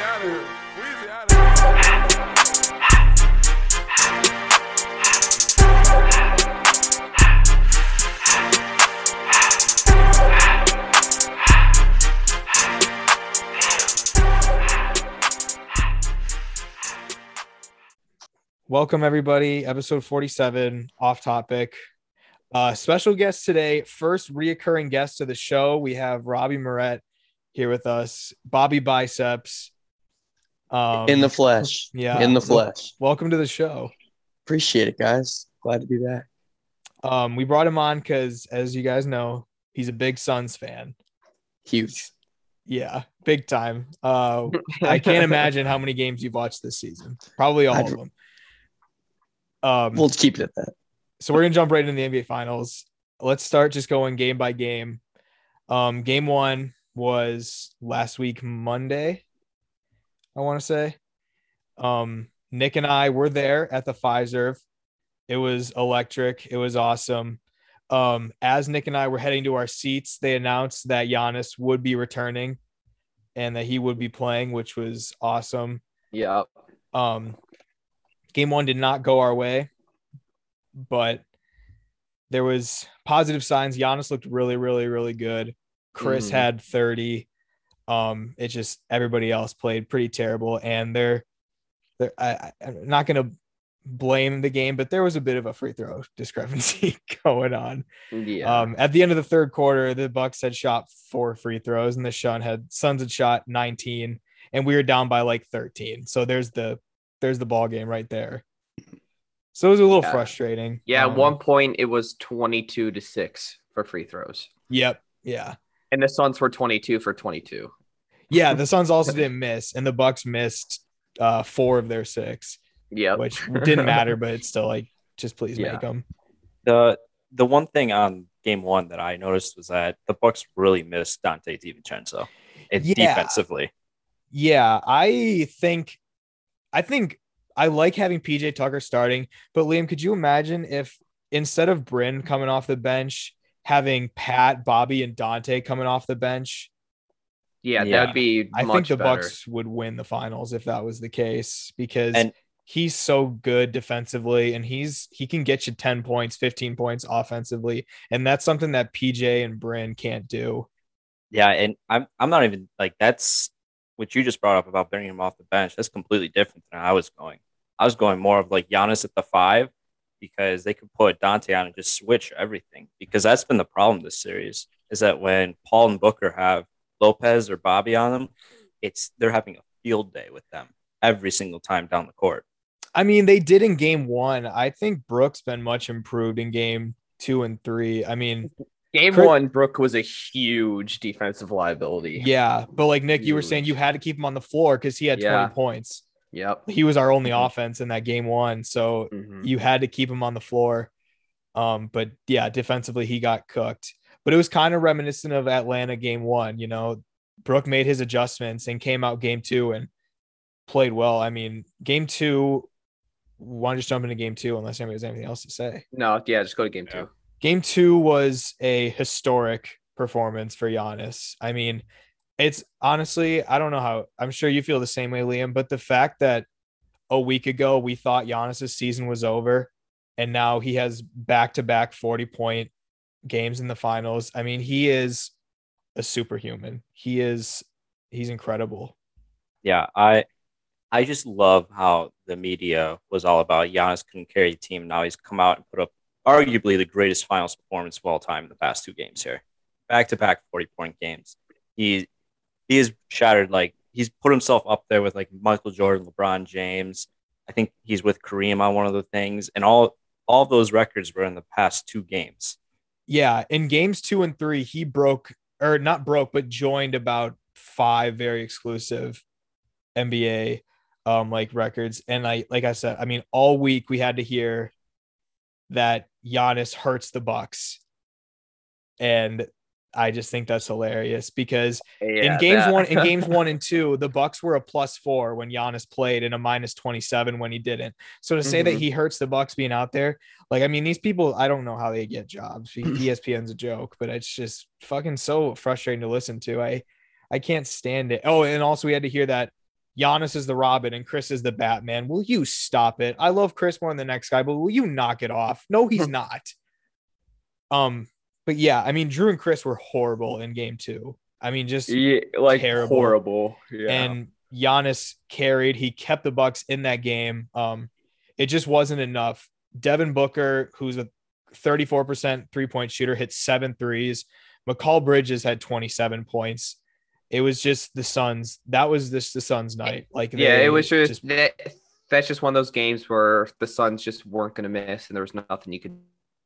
out of here. Weezy out of here. Welcome, everybody. Episode 47, Off Topic. Special guest today, first reoccurring guest of the show. We have Robbie Moret here with us, Bobby Biceps. In the flesh. Yeah. In the flesh. Welcome to the show. Appreciate it, guys. Glad to be back. We brought him on because, as you guys know, he's a big Suns fan. Huge. Yeah, big time. I can't imagine how many games you've watched this season. Probably all of them. We'll keep it at that. So we're gonna jump right into the NBA Finals. Let's start just going game by game. Game one was last week Monday, I want to say. Nick and I were there at the Fiserv. It was electric. It was awesome. As Nick and I were heading to our seats, they announced that Giannis would be returning and that he would be playing, which was awesome. Yeah. Game one did not go our way, but there was positive signs. Giannis looked really, really, really good. Chris had 30. It's just everybody else played pretty terrible, and I'm not going to blame the game, but there was a bit of a free throw discrepancy going on. Yeah. At the end of the third quarter, the Bucks had shot 4 free throws, and the Suns had shot 19, and we were down by like 13. So there's the ball game right there. So it was a little frustrating. Yeah. At one point it was 22-6 for free throws. Yep. Yeah. And the Suns were 22 for 22. Yeah. The Suns also didn't miss, and the Bucks missed 4 of their 6. Yeah. Which didn't matter, but it's still like, just please make them. The one thing on game one that I noticed was that the Bucks really missed Dante DiVincenzo defensively. Yeah. I think I like having PJ Tucker starting, but Liam, could you imagine if instead of Bryn coming off the bench, having Pat, Bobby, and Dante coming off the bench? Yeah. That'd be much better. I think the Bucks would win the finals if that was the case, because he's so good defensively, and he can get you 10 points, 15 points offensively, and that's something that PJ and Bryn can't do. Yeah, and I'm not even like that's. What you just brought up about bringing him off the bench, that's completely different than I was going more of like Giannis at the 5, because they could put Dante on and just switch everything, because that's been the problem this series, is that when Paul and Booker have Lopez or Bobby on them, they're having a field day with them every single time down the court. I mean, they did in game one. I think Brook's been much improved in game 2 and 3. I mean, Game one, Brook was a huge defensive liability. Yeah, but like Nick, you were saying you had to keep him on the floor because he had 20 points. Yep. He was our only offense in that game one, so you had to keep him on the floor. But yeah, defensively, he got cooked. But it was kind of reminiscent of Atlanta game one. You know, Brook made his adjustments and came out game 2 and played well. I mean, game 2, why don't you just jump into game 2 unless anybody has anything else to say? No, yeah, just go to game 2. Game 2 was a historic performance for Giannis. I mean, it's honestly, I don't know how, I'm sure you feel the same way, Liam, but the fact that a week ago we thought Giannis's season was over, and now he has back-to-back 40-point games in the finals. I mean, he is a superhuman. He's incredible. Yeah, I just love how the media was all about Giannis couldn't carry the team. Now he's come out and put up arguably the greatest finals performance of all time in the past 2 games here. Back-to-back 40-point games. He is shattered. Like, he's put himself up there with, like, Michael Jordan, LeBron James. I think he's with Kareem on one of the things. And all those records were in the past 2 games. Yeah, in games 2 and 3, he joined about 5 very exclusive NBA, records. And, like I said, I mean, all week we had to hear that Giannis hurts the Bucks, and I just think that's hilarious, because in games 1 and 2, the Bucks were a +4 when Giannis played and a -27 when he didn't. So to say that he hurts the Bucks being out there, like, I mean, these people, I don't know how they get jobs. ESPN's a joke, but it's just fucking so frustrating to listen to. I can't stand it. Oh, and also we had to hear that Giannis is the Robin and Chris is the Batman. Will you stop it? I love Chris more than the next guy, but will you knock it off? No, he's not. But yeah, I mean, Jrue and Chris were horrible in game two. I mean, just like terrible. Horrible. Yeah. And Giannis carried, he kept the Bucks in that game. It just wasn't enough. Devin Booker, who's a 34% 3-point shooter, hit 7 threes. McCall Bridges had 27 points. It was just the Suns. That was just the Suns' night. Like, yeah, it was just that's just one of those games where the Suns just weren't going to miss, and there was nothing you could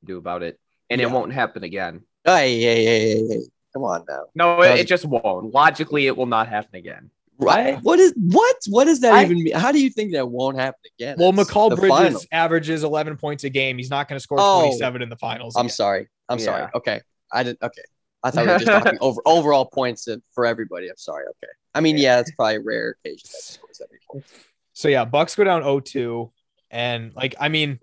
do about it. And it won't happen again. Hey. Come on now. No, it just won't. Logically, it will not happen again. Right? What does that even mean? How do you think that won't happen again? Well, McCall Bridges averages 11 points a game. He's not going to score 27 in the finals. I'm sorry. Okay. Okay. I thought we were just talking overall points for everybody. I'm sorry. Okay. I mean, yeah, it's probably a rare occasion. So, yeah, Bucks go down 0-2. And, like, I mean,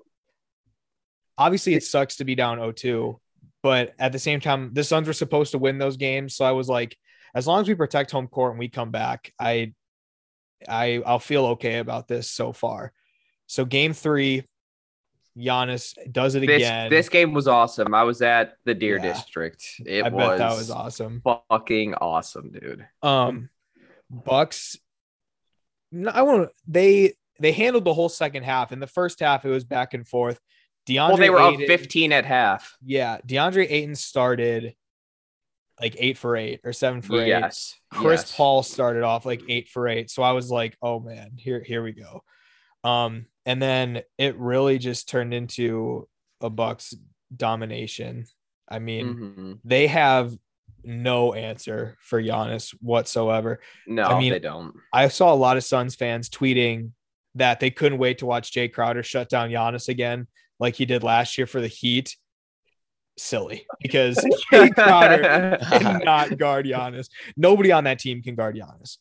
obviously it sucks to be down 0-2. But at the same time, the Suns were supposed to win those games. So I was like, as long as we protect home court and we come back, I'll feel okay about this so far. So game three, Giannis does it again. This game was awesome. I was at the Deer District. I bet that was awesome. Fucking awesome, dude. Bucks. They handled the whole second half. In the first half, it was back and forth. They were up 15 at half. Yeah, DeAndre Ayton started like 8 for 8 or 7 for 8. Yes. Chris Paul started off like 8 for 8. So I was like, oh man, here we go. And then it really just turned into a Bucks domination. I mean, they have no answer for Giannis whatsoever. No, I mean, they don't. I saw a lot of Suns fans tweeting that they couldn't wait to watch Jay Crowder shut down Giannis again, like he did last year for the Heat. Silly, because Jay Crowder cannot guard Giannis. Nobody on that team can guard Giannis.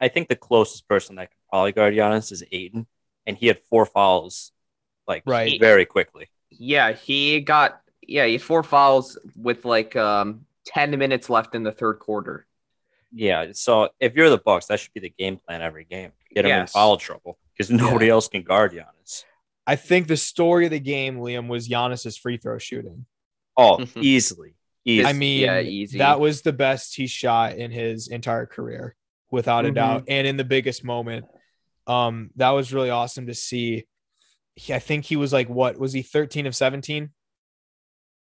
I think the closest person that can probably guard Giannis is Aiden, and he had 4 fouls very quickly. Yeah, he had 4 fouls with 10 minutes left in the third quarter. Yeah, so if you're the Bucks, that should be the game plan every game. Get him in foul trouble because nobody else can guard Giannis. I think the story of the game, Liam, was Giannis's free throw shooting. Oh, easily. I mean, that was the best he shot in his entire career, without a doubt, and in the biggest moment. That was really awesome to see. I think he was 13 of 17?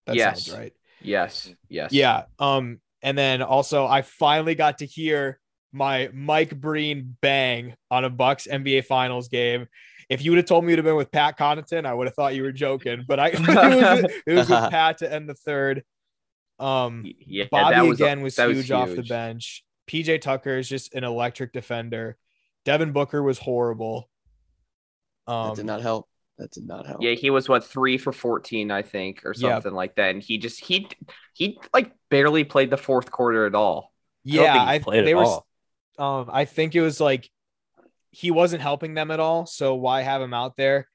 That sounds right. Yes. Yeah. And then also, I finally got to hear my Mike Breen bang on a Bucks NBA Finals game. If you would have told me you'd have been with Pat Connaughton, I would have thought you were joking. But it was with Pat to end the third. Bobby was huge off the bench. PJ Tucker is just an electric defender. Devin Booker was horrible. That did not help. Yeah, he was 3 for 14, I think, or something like that. And he just he barely played the fourth quarter at all. Yeah, I think it was he wasn't helping them at all, so why have him out there?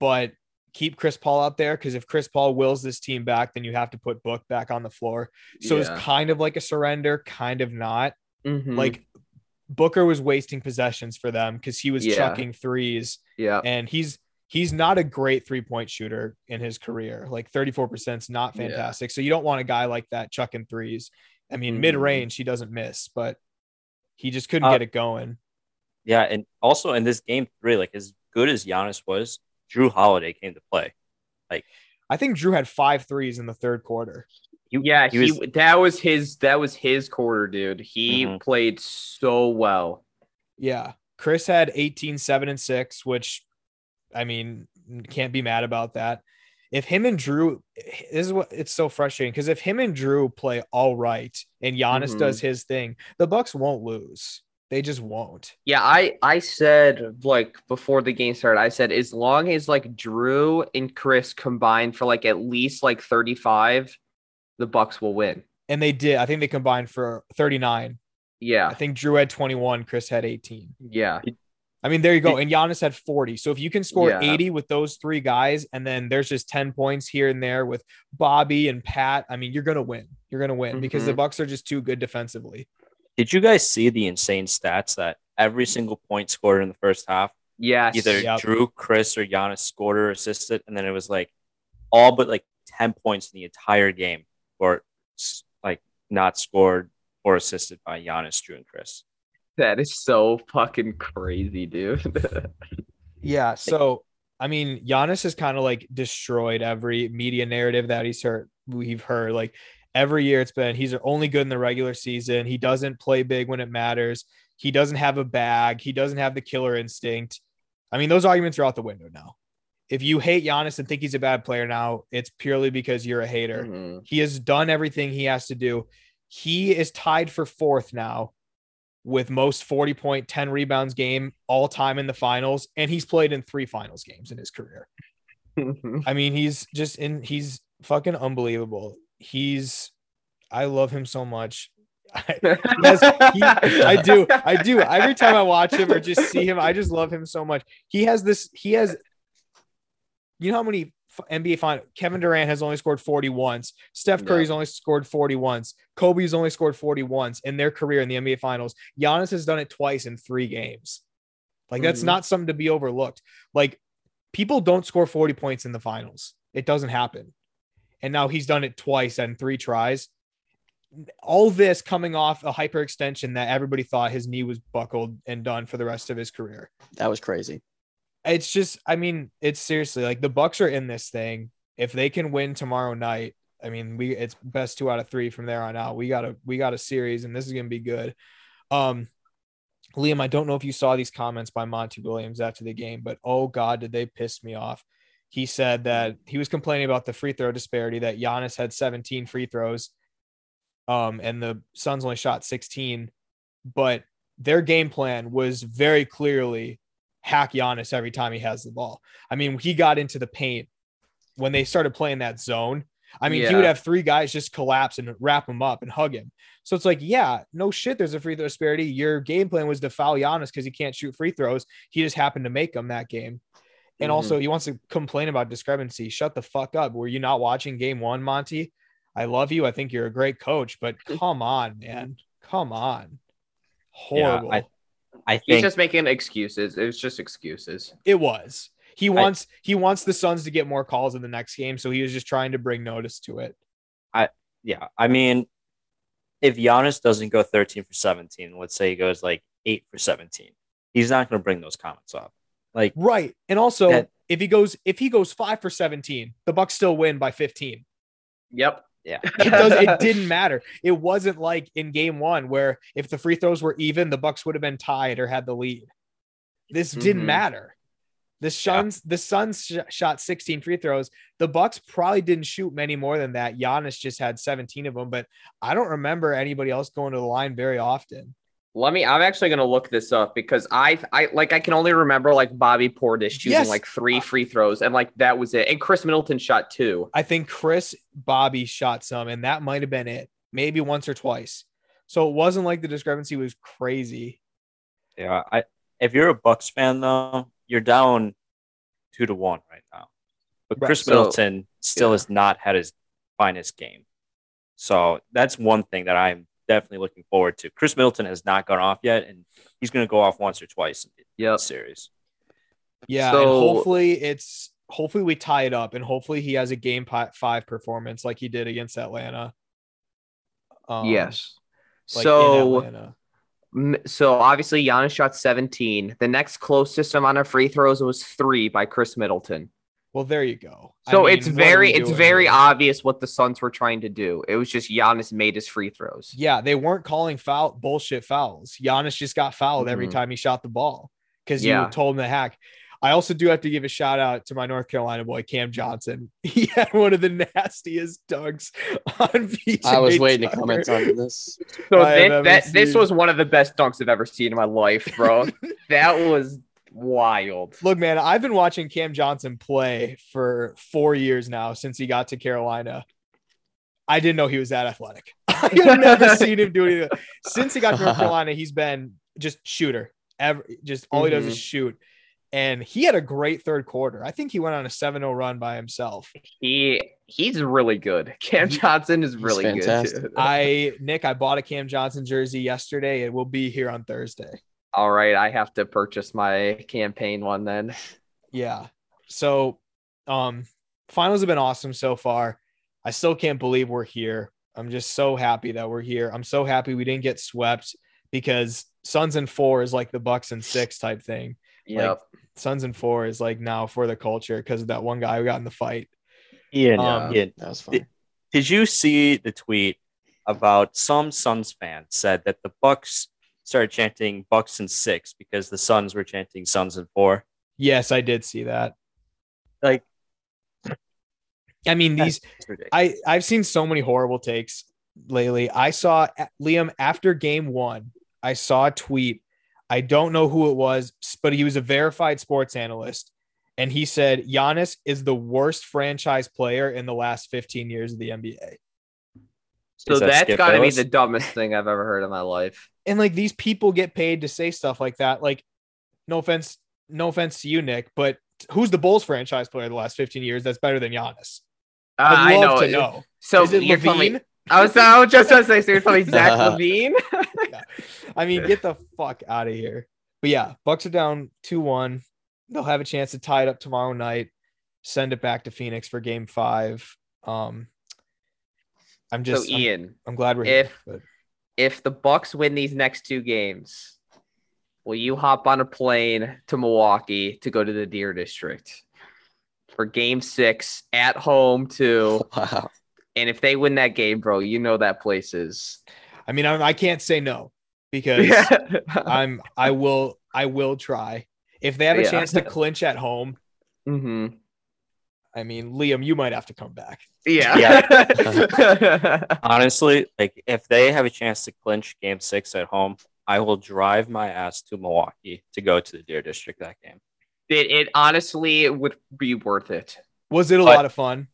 But keep Chris Paul out there, because if Chris Paul wills this team back, then you have to put Book back on the floor. So it's kind of like a surrender, kind of not. Booker was wasting possessions for them because he was chucking threes. Yeah, and he's not a great 3-point shooter in his career. 34% is not fantastic. So you don't want a guy like that chucking threes. I mean, mid-range he doesn't miss, but he just couldn't get it going. Yeah, and also in this game three, as good as Giannis was, Jrue Holiday came to play. I think Jrue had 5 threes in the third quarter. That was his quarter, dude. He played so well. Yeah, Chris had 18, 7, and 6, which I mean can't be mad about that. If him and Jrue, this is what it's so frustrating because if him and Jrue play all right and Giannis does his thing, the Bucks won't lose. They just won't. Yeah, I said before the game started, I said as long as Jrue and Chris combined for at least 35, the Bucks will win. And they did. I think they combined for 39. Yeah. I think Jrue had 21, Chris had 18. Yeah. I mean, there you go. And Giannis had 40. So if you can score 80 with those three guys, and then there's just 10 points here and there with Bobby and Pat, I mean, you're going to win. You're going to win because the Bucks are just too good defensively. Did you guys see the insane stats that every single point scored in the first half. Yes. Either Jrue, Chris, or Giannis scored or assisted, and then it was like all but like 10 points in the entire game were like not scored or assisted by Giannis, Jrue, and Chris. That is so fucking crazy, dude. Yeah, so I mean, Giannis has kind of like destroyed every media narrative that we've heard. Like every year it's been he's only good in the regular season. He doesn't play big when it matters. He doesn't have a bag. He doesn't have the killer instinct. I mean, those arguments are out the window now. If you hate Giannis and think he's a bad player now, it's purely because you're a hater. Mm-hmm. He has done everything he has to do. He is tied for fourth now with most 40-point, 10 rebounds game all time in the finals. And he's played in 3 finals games in his career. Mm-hmm. I mean, he's fucking unbelievable. I love him so much. I do. Every time I watch him or just see him, I just love him so much. He has, you know how many NBA finals? Kevin Durant has only scored 40 once. Steph Curry's only scored 40 once. Kobe's only scored 40 once in their career in the NBA finals. Giannis has done it twice in 3 games. Like that's not something to be overlooked. Like people don't score 40 points in the finals. It doesn't happen. And now he's done it twice and 3 tries. All this coming off a hyperextension that everybody thought his knee was buckled and done for the rest of his career. That was crazy. It's just, I mean, it's seriously like the Bucks are in this thing. If they can win tomorrow night, I mean, it's best 2 out of 3 from there on out. We got a series and this is going to be good. Liam, I don't know if you saw these comments by Monty Williams after the game, but oh God, did they piss me off. He said that he was complaining about the free throw disparity, that Giannis had 17 free throws. And the Suns only shot 16, but their game plan was very clearly hack Giannis every time he has the ball. I mean, he got into the paint when they started playing that zone. I mean, he would have 3 guys just collapse and wrap him up and hug him. So it's like, yeah, no shit. There's a free throw disparity. Your game plan was to foul Giannis because he can't shoot free throws. He just happened to make them that game. And also he wants to complain about discrepancy. Shut the fuck up. Were you not watching game 1, Monty? I love you. I think you're a great coach, but come on, man. Come on. Horrible. Yeah, I think he's just making excuses. It was just excuses. It was. He wants the Suns to get more calls in the next game, so he was just trying to bring notice to it. I mean, if Giannis doesn't go 13 for 17, let's say he goes like 8 for 17, he's not going to bring those comments up. Like right. And also, if he goes 5 for 17, the Bucks still win by 15. Yep. Yeah, it didn't matter. It wasn't like in game 1 where if the free throws were even, the Bucks would have been tied or had the lead. This didn't matter. The Suns shot 16 free throws. The Bucks probably didn't shoot many more than that. Giannis just had 17 of them, but I don't remember anybody else going to the line very often. I'm actually going to look this up because I can only remember like Bobby Portis choosing like 3 free throws and like that was it. And Chris Middleton shot 2. I think Bobby shot some and that might have been it. Maybe once or twice. So it wasn't like the discrepancy was crazy. Yeah, if you're a Bucks fan though, you're down 2-1 right now. But right, Chris Middleton still has not had his finest game. So that's one thing that I'm definitely looking forward to. Chris Middleton has not gone off yet, and he's going to go off once or twice in the series. Yeah, so, and hopefully we tie it up, and hopefully he has a game 5 performance like he did against Atlanta. Yes. Like so, obviously Giannis shot 17. The next closest amount of free throws was 3 by Chris Middleton. Well, there you go. So it's very obvious what the Suns were trying to do. It was just Giannis made his free throws. Yeah, they weren't calling bullshit fouls. Giannis just got fouled every time he shot the ball because you told him to hack. I also do have to give a shout out to my North Carolina boy, Cam Johnson. He had one of the nastiest dunks on PJ Tucker. I was waiting to comment on this. So this was one of the best dunks I've ever seen in my life, bro. That was wild. Look, man, I've been watching Cam Johnson play for 4 years now since he got to Carolina. I didn't know he was that athletic. I had never seen him do anything. Since he got to North Carolina, he's been just shooter. Just all he does is shoot. And he had a great third quarter. I think he went on a 7-0 run by himself. He's really good. Cam Johnson is really good. Nick, I bought a Cam Johnson jersey yesterday. It will be here on Thursday. All right, I have to purchase my campaign one then. Yeah. So, finals have been awesome so far. I still can't believe we're here. I'm just so happy that we're here. I'm so happy we didn't get swept, because Suns and 4 is like the Bucks and 6 type thing. Yep. Like, Suns and 4 is like now for the culture because of that one guy who got in the fight. Yeah, yeah, that was fun. Did you see the tweet about some Suns fan said that the Bucks started chanting Bucks and 6 because the Suns were chanting Suns and 4? Yes, I did see that. Like, I mean, these I've seen so many horrible takes lately. I saw Liam after game one. I saw a tweet. I don't know who it was, but he was a verified sports analyst. And he said, Giannis is the worst franchise player in the last 15 years of the NBA. So that's got to be the dumbest thing I've ever heard in my life. And like, these people get paid to say stuff like that. Like, no offense to you, Nick, but who's the Bulls franchise player the last 15 years that's better than Giannis? I'd love to know. So is it Levine? I was just going to say, so you're telling me Zach Levine? Yeah. I mean, get the fuck out of here. But yeah, Bucks are down 2-1. They'll have a chance to tie it up tomorrow night, send it back to Phoenix for game 5. I'm glad we're here. But if the Bucks win these next 2 games, will you hop on a plane to Milwaukee to go to the Deer District for game 6 at home too? Wow. And if they win that game, bro, you know that place is. I mean, I can't say no, because I will try. If they have a chance to clinch at home, mm-hmm. I mean, Liam, you might have to come back. Yeah. Honestly, like, if they have a chance to clinch game 6 at home, I will drive my ass to Milwaukee to go to the Deer District that game. It honestly would be worth it. Was it a lot of fun?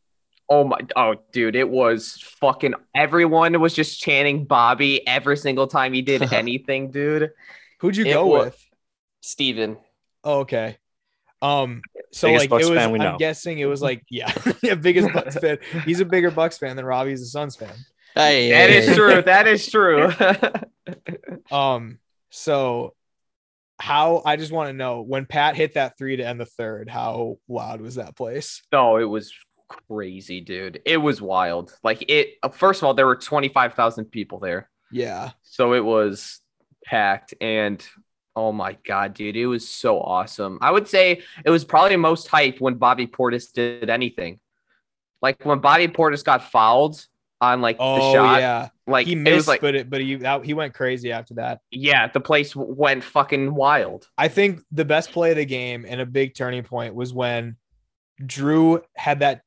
Oh, dude, it was fucking, everyone was just chanting Bobby every single time he did anything, dude. Who'd you go with? Steven. Oh, okay. So biggest like Bucks it was, fan we know. I'm guessing it was like, biggest Bucks fan. He's a bigger Bucks fan than Robbie's a Suns fan. Hey, that is true. So I just want to know, when Pat hit that 3 to end the 3rd, how loud was that place? Oh, it was crazy, dude. It was wild. Like, it, first of all, there were 25,000 people there. Yeah. So it was packed, and oh my God, dude, it was so awesome. I would say it was probably most hyped when Bobby Portis did anything. Like, when Bobby Portis got fouled on the shot. Yeah. Like, he missed, it was like, but he went crazy after that. Yeah, the place went fucking wild. I think the best play of the game and a big turning point was when Jrue had that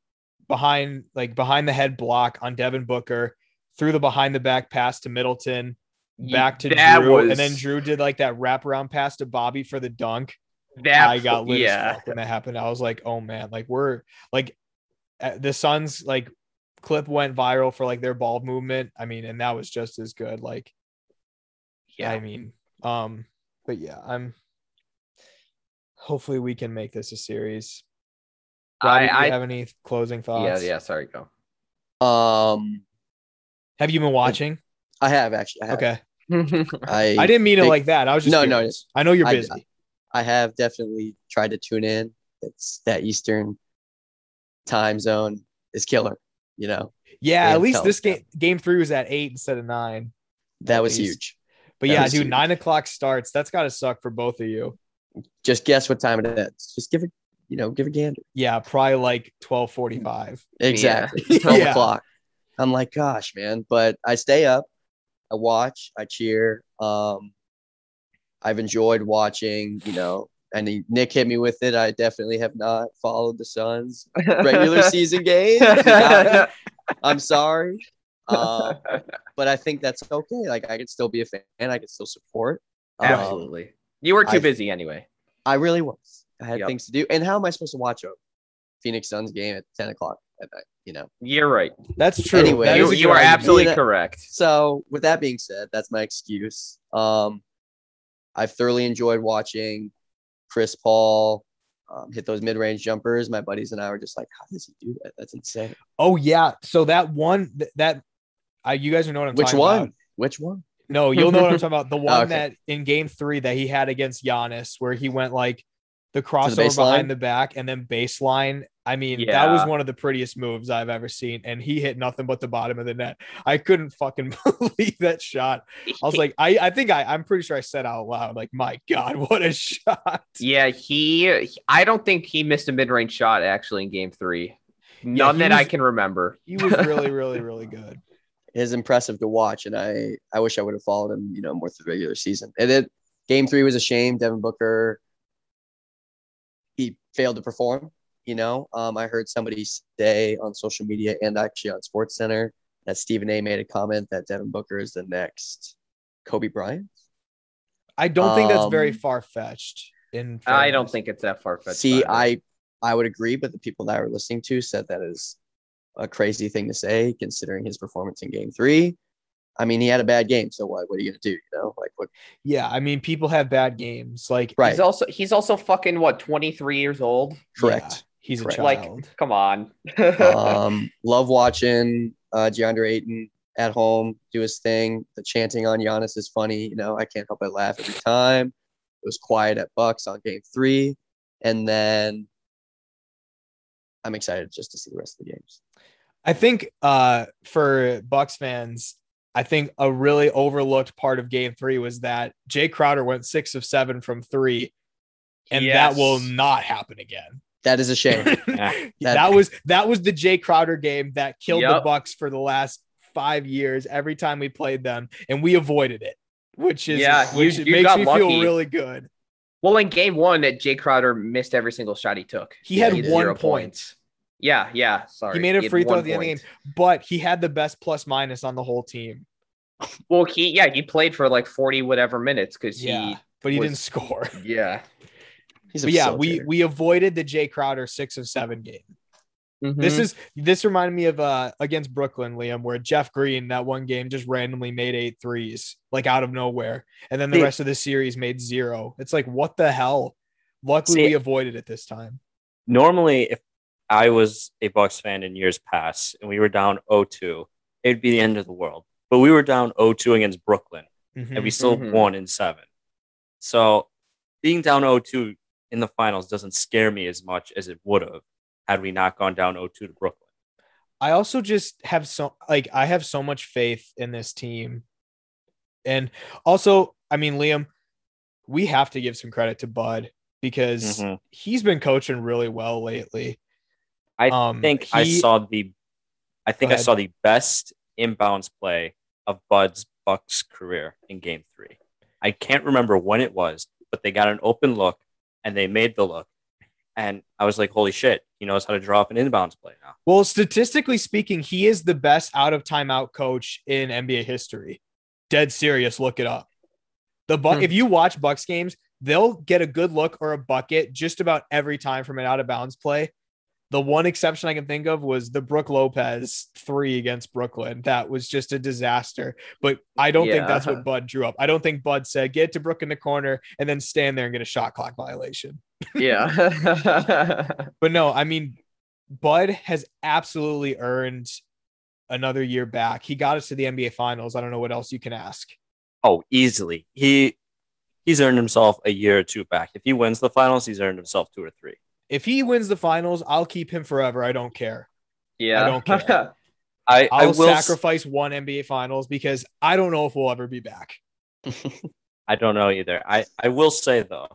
behind the head block on Devin Booker, threw the behind the back pass to Middleton, back to Jrue, and then Jrue did like that wraparound pass to Bobby for the dunk. I got lit as fuck when that happened. I was like, oh man, like, we're like, the Suns like clip went viral for like their ball movement. I mean, and that was just as good. Like, yeah, I mean, but yeah, I'm hopefully we can make this a series. Robbie, do you have any closing thoughts? Yeah, sorry, go. Have you been watching? I have, actually. Okay. I didn't mean it like that. I was just curious. No. I know you're busy. I have definitely tried to tune in. It's that Eastern time zone is killer, you know. Yeah, at least this game 3 was at 8 instead of 9. That was huge. But yeah, dude, 9:00 starts. That's got to suck for both of you. Just guess what time it is. Just give a gander. Yeah, probably like 12:45. Exactly. Yeah. 12 o'clock. I'm like, gosh, man. But I stay up. I watch. I cheer. I've enjoyed watching, and Nick hit me with it. I definitely have not followed the Suns regular season games. I'm sorry. But I think that's okay. Like, I could still be a fan. I could still support. Absolutely. You were too busy anyway. I really was. I had things to do. And how am I supposed to watch a Phoenix Suns game at 10 o'clock at night? You're right. That's true. Anyway, you are absolutely correct. So with that being said, that's my excuse. I've thoroughly enjoyed watching Chris Paul hit those mid-range jumpers. My buddies and I were just like, how does he do that? That's insane. Oh yeah. So that one, you guys are knowing what I'm talking about. Which one? No, you'll know what I'm talking about. The one that in game three that he had against Giannis, where he went like the crossover behind the back and then baseline. I mean, that was one of the prettiest moves I've ever seen. And he hit nothing but the bottom of the net. I couldn't fucking believe that shot. I was like, I think I'm pretty sure I said out loud, like, my God, what a shot. Yeah, I don't think he missed a mid-range shot actually in game three. None that I can remember. He was really, really, really good. It is impressive to watch. And I wish I would have followed him, you know, more through the regular season. And then game three was a shame. Devin Booker, he failed to perform. You know, I heard somebody say on social media and actually on SportsCenter that Stephen A. made a comment that Devin Booker is the next Kobe Bryant. I don't think that's very far-fetched. I don't think it's that far-fetched. See, I would agree, but the people that I were listening to said that is a crazy thing to say considering his performance in game three. I mean, he had a bad game, so what are you gonna do? You know, like what? Yeah, I mean, people have bad games. Like he's also fucking 23 years old. Correct. Yeah. He's a child. Like, come on. Love watching DeAndre Ayton at home do his thing. The chanting on Giannis is funny. You know, I can't help but laugh every time. It was quiet at Bucks on game three. And then I'm excited just to see the rest of the games. I think for Bucks fans, I think a really overlooked part of game three was that Jay Crowder went 6 of 7 from three. And that will not happen again. That is a shame. That was the Jay Crowder game that killed the Bucks for the last 5 years. Every time we played them, and we avoided it, which makes me feel really good. Well, in game one, that Jay Crowder missed every single shot he took. He had 1 point. Yeah. Sorry, he made a free throw at the end of the game, but he had the best plus minus on the whole team. Well, he played for like 40 whatever minutes because he didn't score. Yeah. But yeah, we avoided the Jay Crowder 6 of 7 game. Mm-hmm. This reminded me of against Brooklyn, Liam, where Jeff Green that one game just randomly made 8 threes like out of nowhere, and then the rest of the series made 0. It's like, what the hell? Luckily, we avoided it this time. Normally, if I was a Bucks fan in years past and we were down 0-2, it'd be the end of the world. But we were down 0-2 against Brooklyn, and we still won in 7. So being down 0-2. In the finals doesn't scare me as much as it would have had we not gone down 0-2 to Brooklyn. I also just have so much faith in this team. And also, I mean, Liam, we have to give some credit to Bud because he's been coaching really well lately. I think I saw the best inbounds play of Bud's Bucks career in game three. I can't remember when it was, but they got an open look. And they made the look. And I was like, holy shit, he knows how to draw up an inbounds play now. Well, statistically speaking, he is the best out of timeout coach in NBA history. Dead serious, look it up. If you watch Bucks games, they'll get a good look or a bucket just about every time from an out of bounds play. The one exception I can think of was the Brook Lopez 3 against Brooklyn. That was just a disaster. But I don't think that's what Bud drew up. I don't think Bud said, get to Brook in the corner and then stand there and get a shot clock violation. Yeah. But no, I mean, Bud has absolutely earned another year back. He got us to the NBA Finals. I don't know what else you can ask. Oh, easily. He's earned himself a year or two back. If he wins the finals, he's earned himself 2 or 3. If he wins the finals, I'll keep him forever. I don't care. Yeah. I don't care. I'll sacrifice one NBA finals because I don't know if we'll ever be back. I don't know either. I will say, though,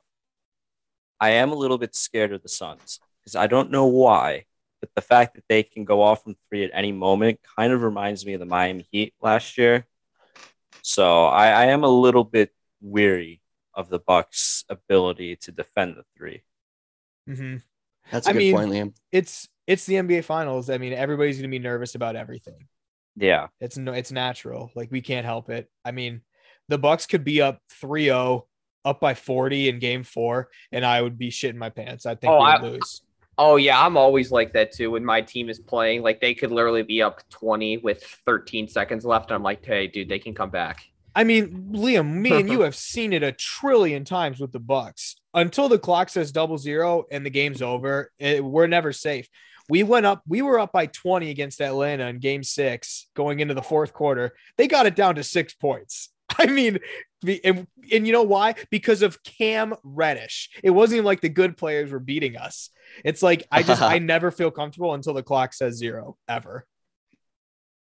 I am a little bit scared of the Suns because I don't know why, but the fact that they can go off from three at any moment kind of reminds me of the Miami Heat last year. So I am a little bit weary of the Bucks' ability to defend the three. Mm-hmm. That's a good point, Liam. It's the NBA Finals. I mean, everybody's gonna be nervous about everything. Yeah, it's natural. Like, we can't help it. I mean, the Bucks could be up 3-0, up by 40 in Game 4, and I would be shitting my pants. I think we'd lose. Oh yeah, I'm always like that too. When my team is playing, like, they could literally be up 20 with 13 seconds left, and I'm like, hey, dude, they can come back. I mean, Liam, me and you have seen it a trillion times with the Bucks. Until the clock says 0-0 and the game's over, we're never safe. We were up by 20 against Atlanta in game 6 going into the fourth quarter. They got it down to 6 points. I mean, and you know why? Because of Cam Reddish. It wasn't even like the good players were beating us. It's like, I never feel comfortable until the clock says zero, ever.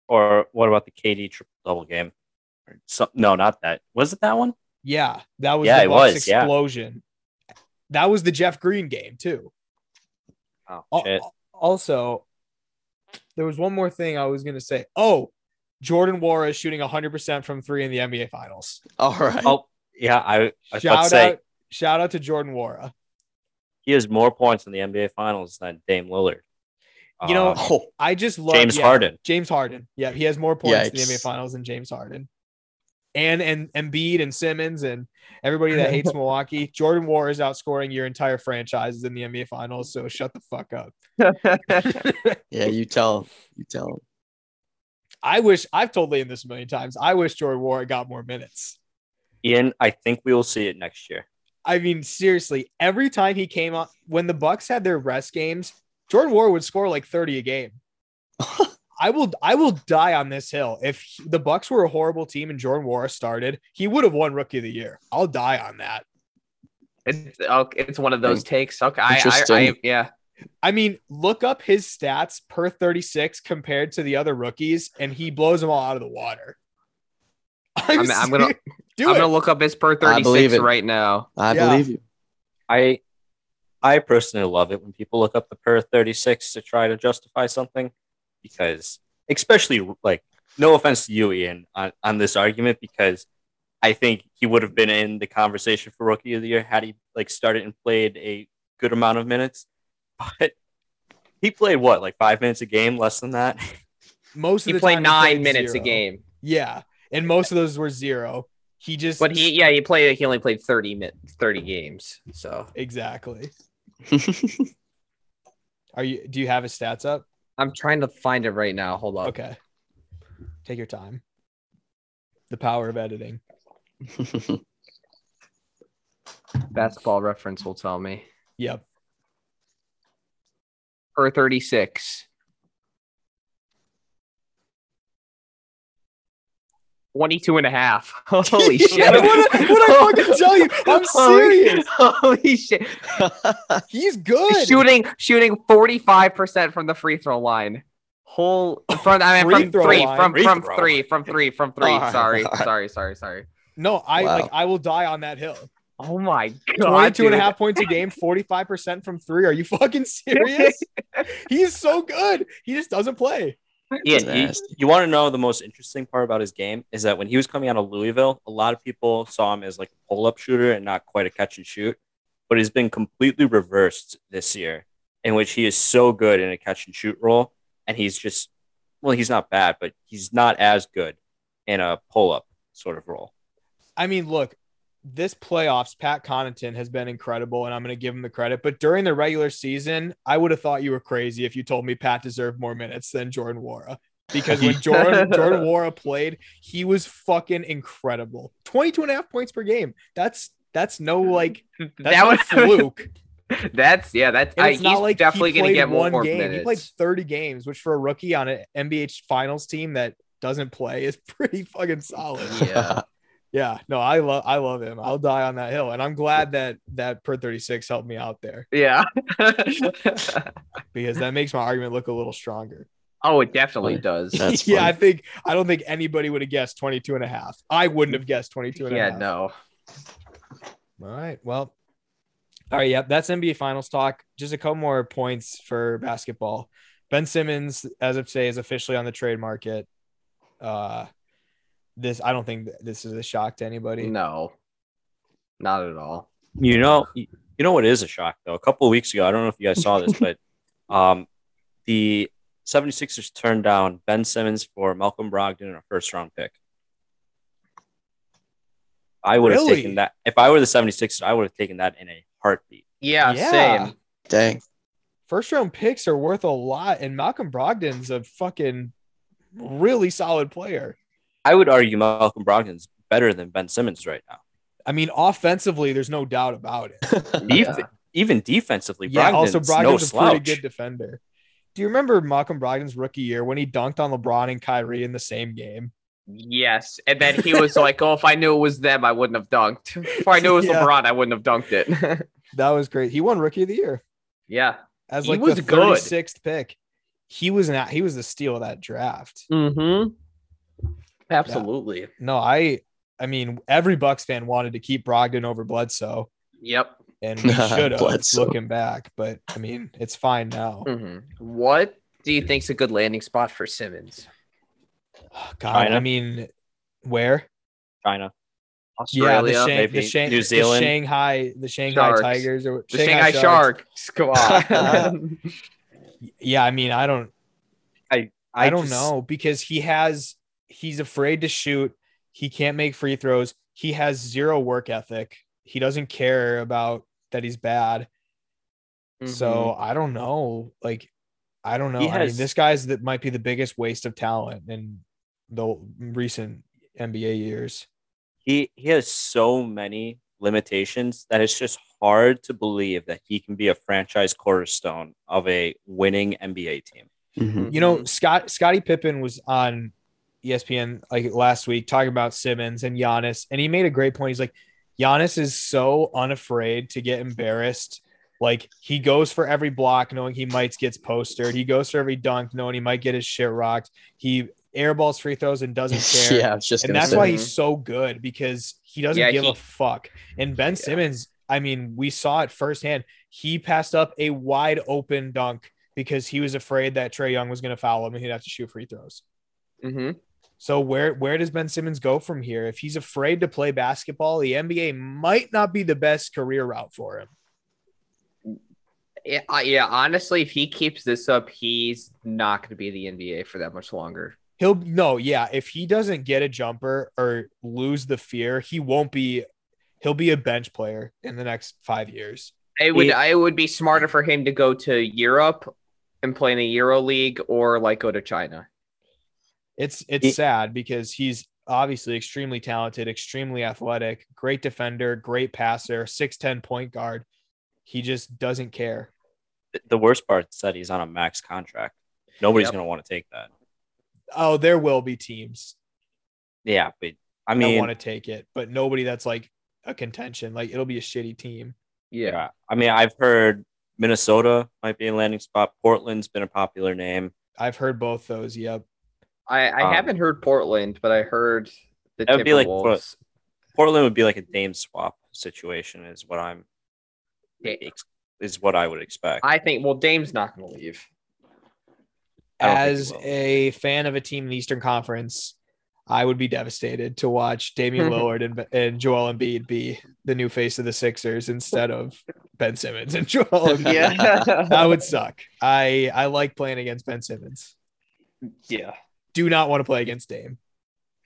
Or what about the KD triple double game? No, not that. Was it that one? Yeah, that was the Bucks explosion. Yeah. That was the Jeff Green game too. Oh, shit. Also, there was one more thing I was going to say. Oh, Jordan Nwora is shooting 100% from three in the NBA Finals. All right. Oh, yeah. I should say, shout out to Jordan Nwora. He has more points in the NBA Finals than Dame Lillard. You know, I just love James Harden. James Harden. Yeah, he has more points in the NBA Finals than James Harden. And Embiid and Simmons and everybody that hates Milwaukee. Jordan Nwora is outscoring your entire franchises in the NBA Finals, so shut the fuck up. Yeah, you tell him. I've told Liam this a million times. I wish Jordan Nwora got more minutes. Ian, I think we will see it next year. I mean, seriously, every time he came on, when the Bucks had their rest games, Jordan Nwora would score like 30 a game. I will die on this hill. If the Bucks were a horrible team and Jordan Nwora started, he would have won Rookie of the Year. I'll die on that. It's one of those takes. Okay, yeah. I mean, look up his stats per 36 compared to the other rookies, and he blows them all out of the water. I'm gonna look up his per 36 right now. I believe you. I personally love it when people look up the per 36 to try to justify something, because especially, like, no offense to you, Ian, on this argument, because I think he would have been in the conversation for Rookie of the Year had he like started and played a good amount of minutes. But he played what, like 5 minutes a game, less than that? Most of the time he played 9 minutes a game. Yeah, and most of those were zero. He only played 30 games. So exactly. Do you have his stats up? I'm trying to find it right now. Hold on. Okay. Take your time. The power of editing. Basketball Reference will tell me. Yep. Per 36. 22.5. Holy shit. What I fucking tell you? I'm serious. Holy shit. He's good. Shooting 45% from the free throw line. From three. Sorry. No, I will die on that hill. Oh my God. 22.5 points a game, 45% from three. Are you fucking serious? He's so good. He just doesn't play. Yeah, you want to know the most interesting part about his game is that when he was coming out of Louisville, a lot of people saw him as like a pull-up shooter and not quite a catch and shoot, but he's been completely reversed this year, in which he is so good in a catch and shoot role, and he's just, well, he's not bad, but he's not as good in a pull-up sort of role. I mean, look, this playoffs, Pat Connaughton has been incredible, and I'm going to give him the credit. But during the regular season, I would have thought you were crazy if you told me Pat deserved more minutes than Jordan Nwora. Because when Jordan Nwora played, he was fucking incredible. 22.5 points per game. That's no fluke. Definitely going to get more minutes. He played 30 games, which for a rookie on an NBA Finals team that doesn't play is pretty fucking solid. Yeah. Yeah, no, I love him. I'll die on that hill, and I'm glad that per 36 helped me out there. Yeah, because that makes my argument look a little stronger. Oh, it definitely does. That's yeah, I don't think anybody would have guessed 22.5. I wouldn't have guessed 22.5. Yeah, no. All right. Yeah, that's NBA Finals talk. Just a couple more points for basketball. Ben Simmons, as of today, is officially on the trade market. I don't think this is a shock to anybody. No, not at all. You know what is a shock, though? A couple of weeks ago, I don't know if you guys saw this, but the 76ers turned down Ben Simmons for Malcolm Brogdon and a first-round pick. I would have taken that. If I were the 76ers, I would have taken that in a heartbeat. Yeah, same. Dang. First-round picks are worth a lot, and Malcolm Brogdon's a fucking really solid player. I would argue Malcolm Brogdon's better than Ben Simmons right now. I mean, offensively, there's no doubt about it. Even defensively, yeah. Brogdon's no a pretty good defender. Do you remember Malcolm Brogdon's rookie year when he dunked on LeBron and Kyrie in the same game? Yes. And then he was like, oh, if I knew it was them, I wouldn't have dunked. If I knew it was LeBron, I wouldn't have dunked it. That was great. He won Rookie of the Year. Yeah. As like he was the 36th pick. He was the steal of that draft. Mm-hmm. Absolutely. Yeah. No, I mean, every Bucks fan wanted to keep Brogdon over Bledsoe. Yep. And we should have, looking back. But, I mean, it's fine now. Mm-hmm. What do you think's a good landing spot for Simmons? Oh, God, China. I mean, where? China. Australia, yeah, New Zealand. The Shanghai Sharks. Tigers. Or the Shanghai Sharks. Come on. Yeah, I mean, I don't know because he's afraid to shoot. He can't make free throws. He has zero work ethic. He doesn't care about that he's bad. Mm-hmm. So I don't know. Like, I don't know. I mean, this guy's that might be the biggest waste of talent in the recent NBA years. He has so many limitations that it's just hard to believe that he can be a franchise cornerstone of a winning NBA team. Mm-hmm. You know, Scottie Pippen was on ESPN like last week talking about Simmons and Giannis, and he made a great point. He's like, Giannis is so unafraid to get embarrassed. Like, he goes for every block knowing he might get postered. He goes for every dunk knowing he might get his shit rocked. He airballs free throws and doesn't care. Yeah, I was just and that's why he's so good, because he doesn't give a fuck. And Ben Simmons, I mean, we saw it firsthand. He passed up a wide open dunk because he was afraid that Trae Young was going to foul him and he'd have to shoot free throws. Mm-hmm. So where does Ben Simmons go from here? If he's afraid to play basketball, the NBA might not be the best career route for him. Yeah, honestly, if he keeps this up, he's not going to be in the NBA for that much longer. If he doesn't get a jumper or lose the fear, he'll be a bench player in the next 5 years. It would be smarter for him to go to Europe and play in the Euro League or like go to China. It's sad because he's obviously extremely talented, extremely athletic, great defender, great passer, 6'10" point guard. He just doesn't care. The worst part is that he's on a max contract. Nobody's going to want to take that. Oh, there will be teams. Yeah, but I mean, I want to take it, but nobody that's like a contention. Like, it'll be a shitty team. Yeah, I mean, I've heard Minnesota might be a landing spot. Portland's been a popular name. I've heard both those. Yep. I haven't heard Portland, but I heard the Timberwolves. Would be like, Portland would be like a Dame swap situation, is what I would expect. I think. Well, Dame's not going to leave. As a fan of a team in the Eastern Conference, I would be devastated to watch Damian Lillard and Joel Embiid be the new face of the Sixers instead of Ben Simmons and Joel Embiid. Yeah, that would suck. I like playing against Ben Simmons. Yeah. Do not want to play against Dame.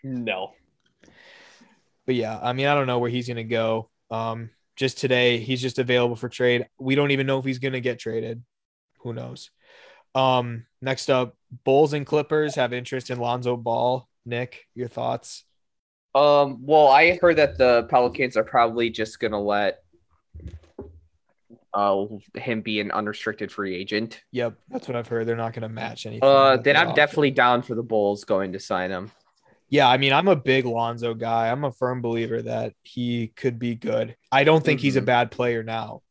No. But yeah, I mean, I don't know where he's going to go. Just today, he's just available for trade. We don't even know if he's going to get traded. Who knows? Next up, Bulls and Clippers have interest in Lonzo Ball. Nick, your thoughts? Well, I heard that the Pelicans are probably just going to let him be an unrestricted free agent. Yep, that's what I've heard. They're not going to match anything. Then I'm definitely down for the Bulls going to sign him. Yeah, I mean, I'm a big Lonzo guy. I'm a firm believer that he could be good. I don't think he's a bad player now.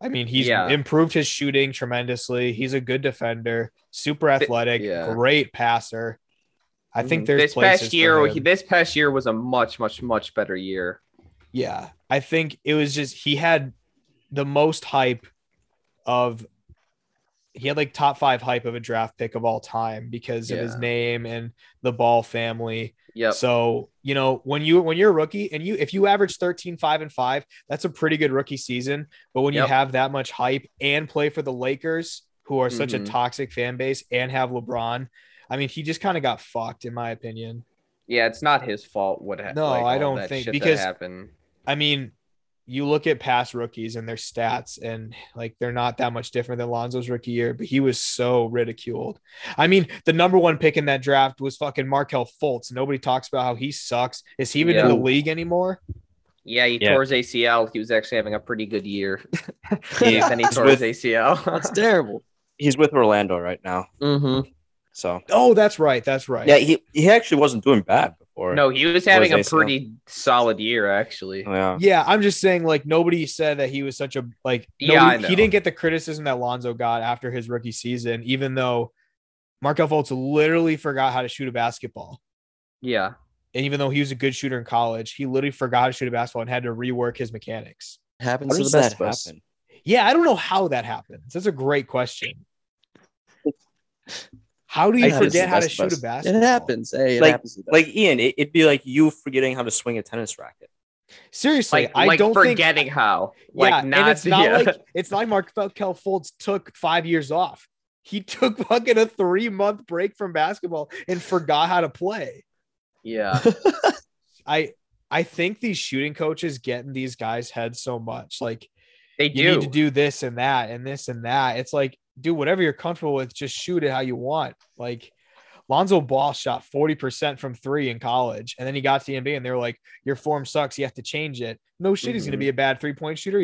I mean, he's improved his shooting tremendously. He's a good defender, super athletic, great passer. I think there's this past year was a much, much, much better year. Yeah, I think it was just he had the most hype of – he had like top 5 hype of a draft pick of all time because of his name and the Ball family. Yeah. So, you know, when you're a rookie and if you average 13, 5, and 5, that's a pretty good rookie season. But when you have that much hype and play for the Lakers, who are such a toxic fan base and have LeBron, I mean, he just kind of got fucked in my opinion. Yeah. It's not his fault. I don't think because happened. I mean, you look at past rookies and their stats and like, they're not that much different than Lonzo's rookie year, but he was so ridiculed. I mean, the number 1 pick in that draft was fucking Markelle Fultz. Nobody talks about how he sucks. Is he even in the league anymore? Yeah. He tore his ACL. He was actually having a pretty good year. Then he tore his ACL. That's terrible. He's with Orlando right now. Mm-hmm. So. Oh, that's right. That's right. Yeah, he actually wasn't doing bad before. No, he was having a pretty solid year, actually. Yeah. Yeah, I'm just saying, like, nobody said that he was such a, like, he didn't get the criticism that Lonzo got after his rookie season, even though Markelle Fultz literally forgot how to shoot a basketball. Yeah. And even though he was a good shooter in college, he literally forgot how to shoot a basketball and had to rework his mechanics. Happens to the best of us. Yeah, I don't know how that happens. That's a great question. How do you forget how to shoot a basketball? It happens. Hey, it happens. Like, Ian, it'd be like you forgetting how to swing a tennis racket. Seriously, I don't forgetting how. Like, not it's not like Markelle Fultz took 5 years off. He took fucking a 3-month break from basketball and forgot how to play. Yeah. I think these shooting coaches get in these guys' heads so much. Like, they do. You need to do this and that and this and that. It's like, dude, whatever you're comfortable with, just shoot it how you want. Like, Lonzo Ball shot 40% from three in college, and then he got to the NBA, and they were like, your form sucks, you have to change it. No shit, he's going to be a bad three-point shooter.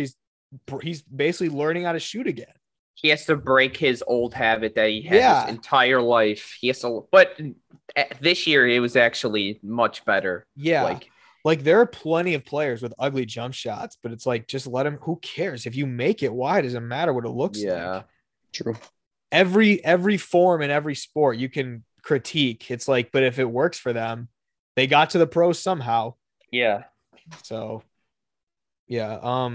He's basically learning how to shoot again. He has to break his old habit that he had his entire life. He has to, but this year it was actually much better. Yeah. Like, there are plenty of players with ugly jump shots, but it's like, just let him. Who cares if you make it? Why does it matter what it looks like? Yeah, true. Every form in every sport you can critique. It's like, but if it works for them, they got to the pros somehow. Yeah. So, yeah.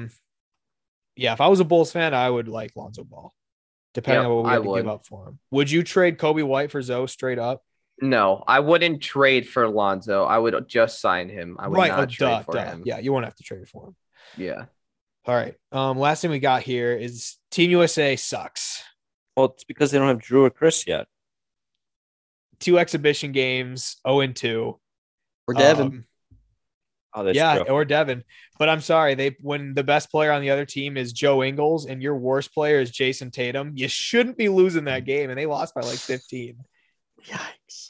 Yeah. If I was a Bulls fan, I would like Lonzo Ball, depending on what we had to give up for him. Would you trade Kobe White for Zoe straight up? No, I wouldn't trade for Lonzo. I would just sign him. I would not trade for him. Yeah, you won't have to trade for him. Yeah. All right. Last thing we got here is Team USA sucks. Well, it's because they don't have Jrue or Chris yet. 2 exhibition games, 0-2. Or Devin. True. Or Devin. But I'm sorry, when the best player on the other team is Joe Ingles and your worst player is Jason Tatum, you shouldn't be losing that game, and they lost by like 15. Yikes.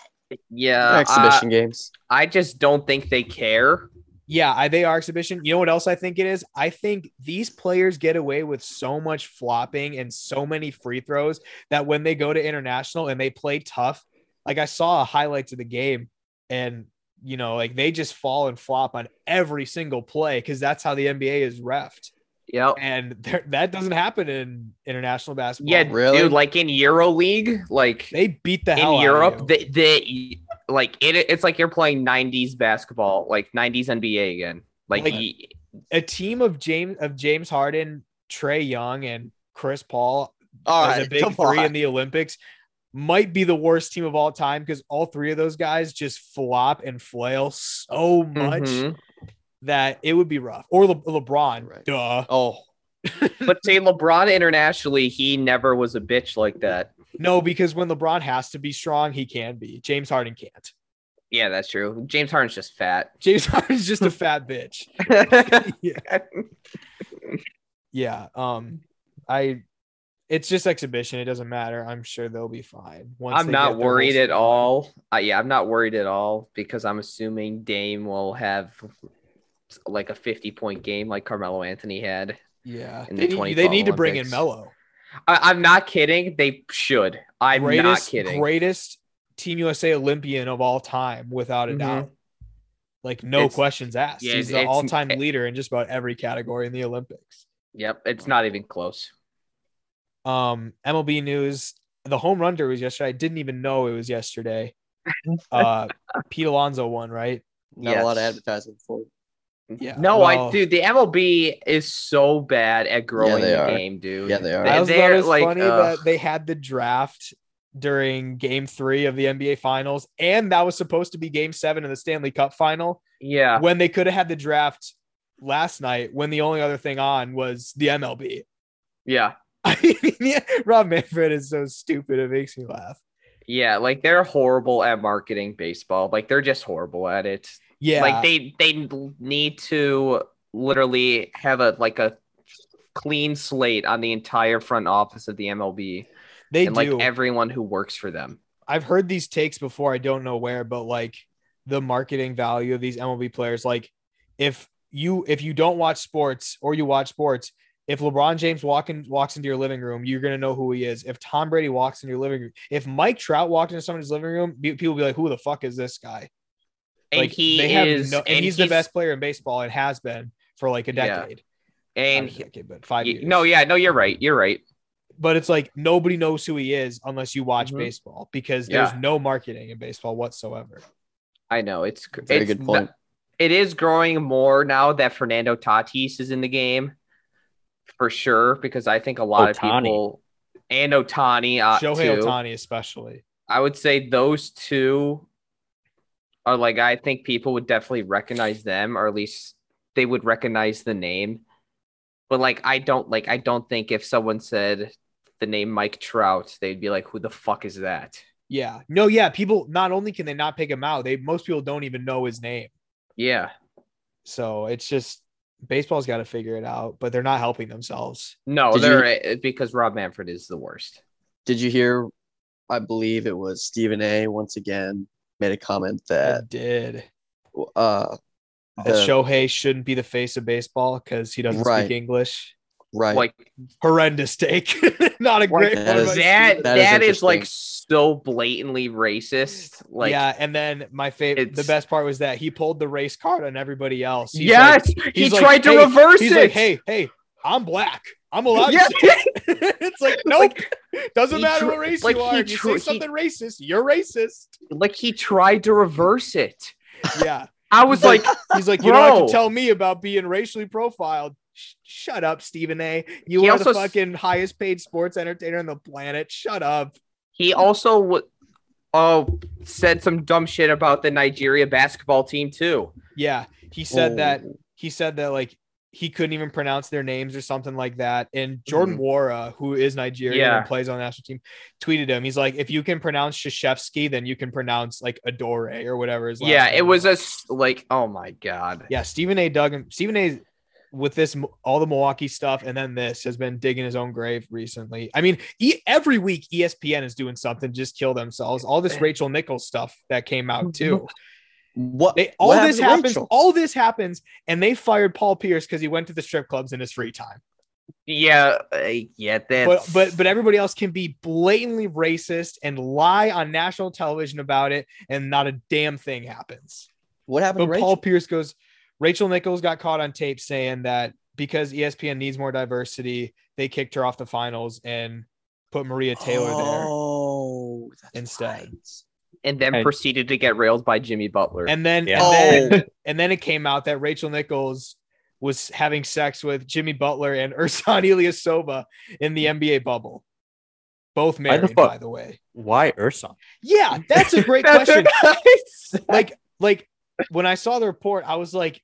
Yeah. Exhibition games. I just don't think they care. Yeah, they are exhibition. You know what else I think it is? I think these players get away with so much flopping and so many free throws that when they go to international and they play tough, like I saw highlights of the game and, you know, like they just fall and flop on every single play because that's how the NBA is reffed. Yeah, and that doesn't happen in international basketball. Yeah, really? Dude, like in EuroLeague, like they beat the hell out of you. In Europe, they like it's like you're playing 90s basketball, like 90s NBA again. Like a team of James Harden, Trae Young, and Chris Paul as a big three in the Olympics might be the worst team of all time because all three of those guys just flop and flail so much. Mm-hmm. That it would be rough. Or LeBron, right? Duh. Oh, but say LeBron internationally, he never was a bitch like that. No, because when LeBron has to be strong, he can be. James Harden can't. Yeah, that's true. James Harden's just fat. James Harden's just a fat bitch. Yeah. It's just exhibition. It doesn't matter. I'm sure they'll be fine. I'm not worried at all. I'm not worried at all because I'm assuming Dame will have like a 50-point game like Carmelo Anthony had. Yeah. They need to bring in Melo. I'm not kidding. They should. Greatest Team USA Olympian of all time, without a doubt. Like, no questions asked. Yeah, He's the all-time leader in just about every category in the Olympics. Yep. It's not even close. MLB news. The home run derby was yesterday. I didn't even know it was yesterday. Pete Alonso won, right? Not a lot of advertising for it. Yeah, the MLB is so bad at growing the game, dude. Yeah, they are. I thought it was funny that they had the draft during Game 3 of the NBA Finals, and that was supposed to be Game 7 of the Stanley Cup Final. Yeah, when they could have had the draft last night, when the only other thing on was the MLB. Yeah, Rob Manfred is so stupid; it makes me laugh. Yeah, like they're horrible at marketing baseball. Like they're just horrible at it. Yeah, like they need to literally have a clean slate on the entire front office of the MLB. They and do. Like everyone who works for them. I've heard these takes before. I don't know where, but like the marketing value of these MLB players. Like if you don't watch sports or you watch sports, If LeBron James walks into your living room, you're going to know who he is. If Tom Brady walks into your living room, if Mike Trout walked into someone's living room, people will be like, who the fuck is this guy? And like, he's the best player in baseball and has been for like a decade. Yeah. And he, decade, but 5 years. No, you're right. But it's like nobody knows who he is unless you watch baseball, because there's no marketing in baseball whatsoever. I know. It's a good point. It is growing more now that Fernando Tatis is in the game. For sure, because I think a lot of people, and Otani, Shohei Otani especially, I would say those two are like, I think people would definitely recognize them, or at least they would recognize the name. But like, I don't think if someone said the name Mike Trout, they'd be like, who the fuck is that? Yeah, no, yeah, people, not only can they not pick him out, most people don't even know his name. Yeah, so it's just. Baseball's got to figure it out, but they're not helping themselves. No, because Rob Manfred is the worst. Did you hear? I believe it was Stephen A. once again made a comment that Shohei shouldn't be the face of baseball because he doesn't speak English. Right, like horrendous take. Not a great one. That is like so blatantly racist. Like, yeah, and then my favorite, the best part was that he pulled the race card on everybody else. He's he tried to reverse it. Like, hey, I'm black. I'm allowed to say it. It's like, nope. Like, doesn't matter what race you are. If you say something racist, you're racist. Like, he tried to reverse it. Yeah, I was he's like, you don't have to tell me about being racially profiled. Shut up, Stephen A. He are the fucking highest paid sports entertainer on the planet. Shut up. He also said some dumb shit about the Nigeria basketball team too. Yeah, he said that like he couldn't even pronounce their names or something like that. And Jordan Nwora, who is Nigerian and plays on the national team, tweeted him. He's like, if you can pronounce Krzyzewski, then you can pronounce like Adore or whatever. Oh my god. Yeah, Stephen A. with this, all the Milwaukee stuff, and then this has been digging his own grave recently. I mean, every week ESPN is doing something, just kill themselves. All this Rachel Nichols stuff that came out too. All this happens, and they fired Paul Pierce because he went to the strip clubs in his free time. Yeah. But everybody else can be blatantly racist and lie on national television about it, and not a damn thing happens. What happened? But Paul Pierce goes. Rachel Nichols got caught on tape saying that because ESPN needs more diversity, they kicked her off the finals and put Maria Taylor there instead. Right. And then proceeded to get railed by Jimmy Butler. And then it came out that Rachel Nichols was having sex with Jimmy Butler and Ersan İlyasova in the NBA bubble. Both married, by the way. Why Ersan? Yeah, that's a great question. Like when I saw the report, I was like,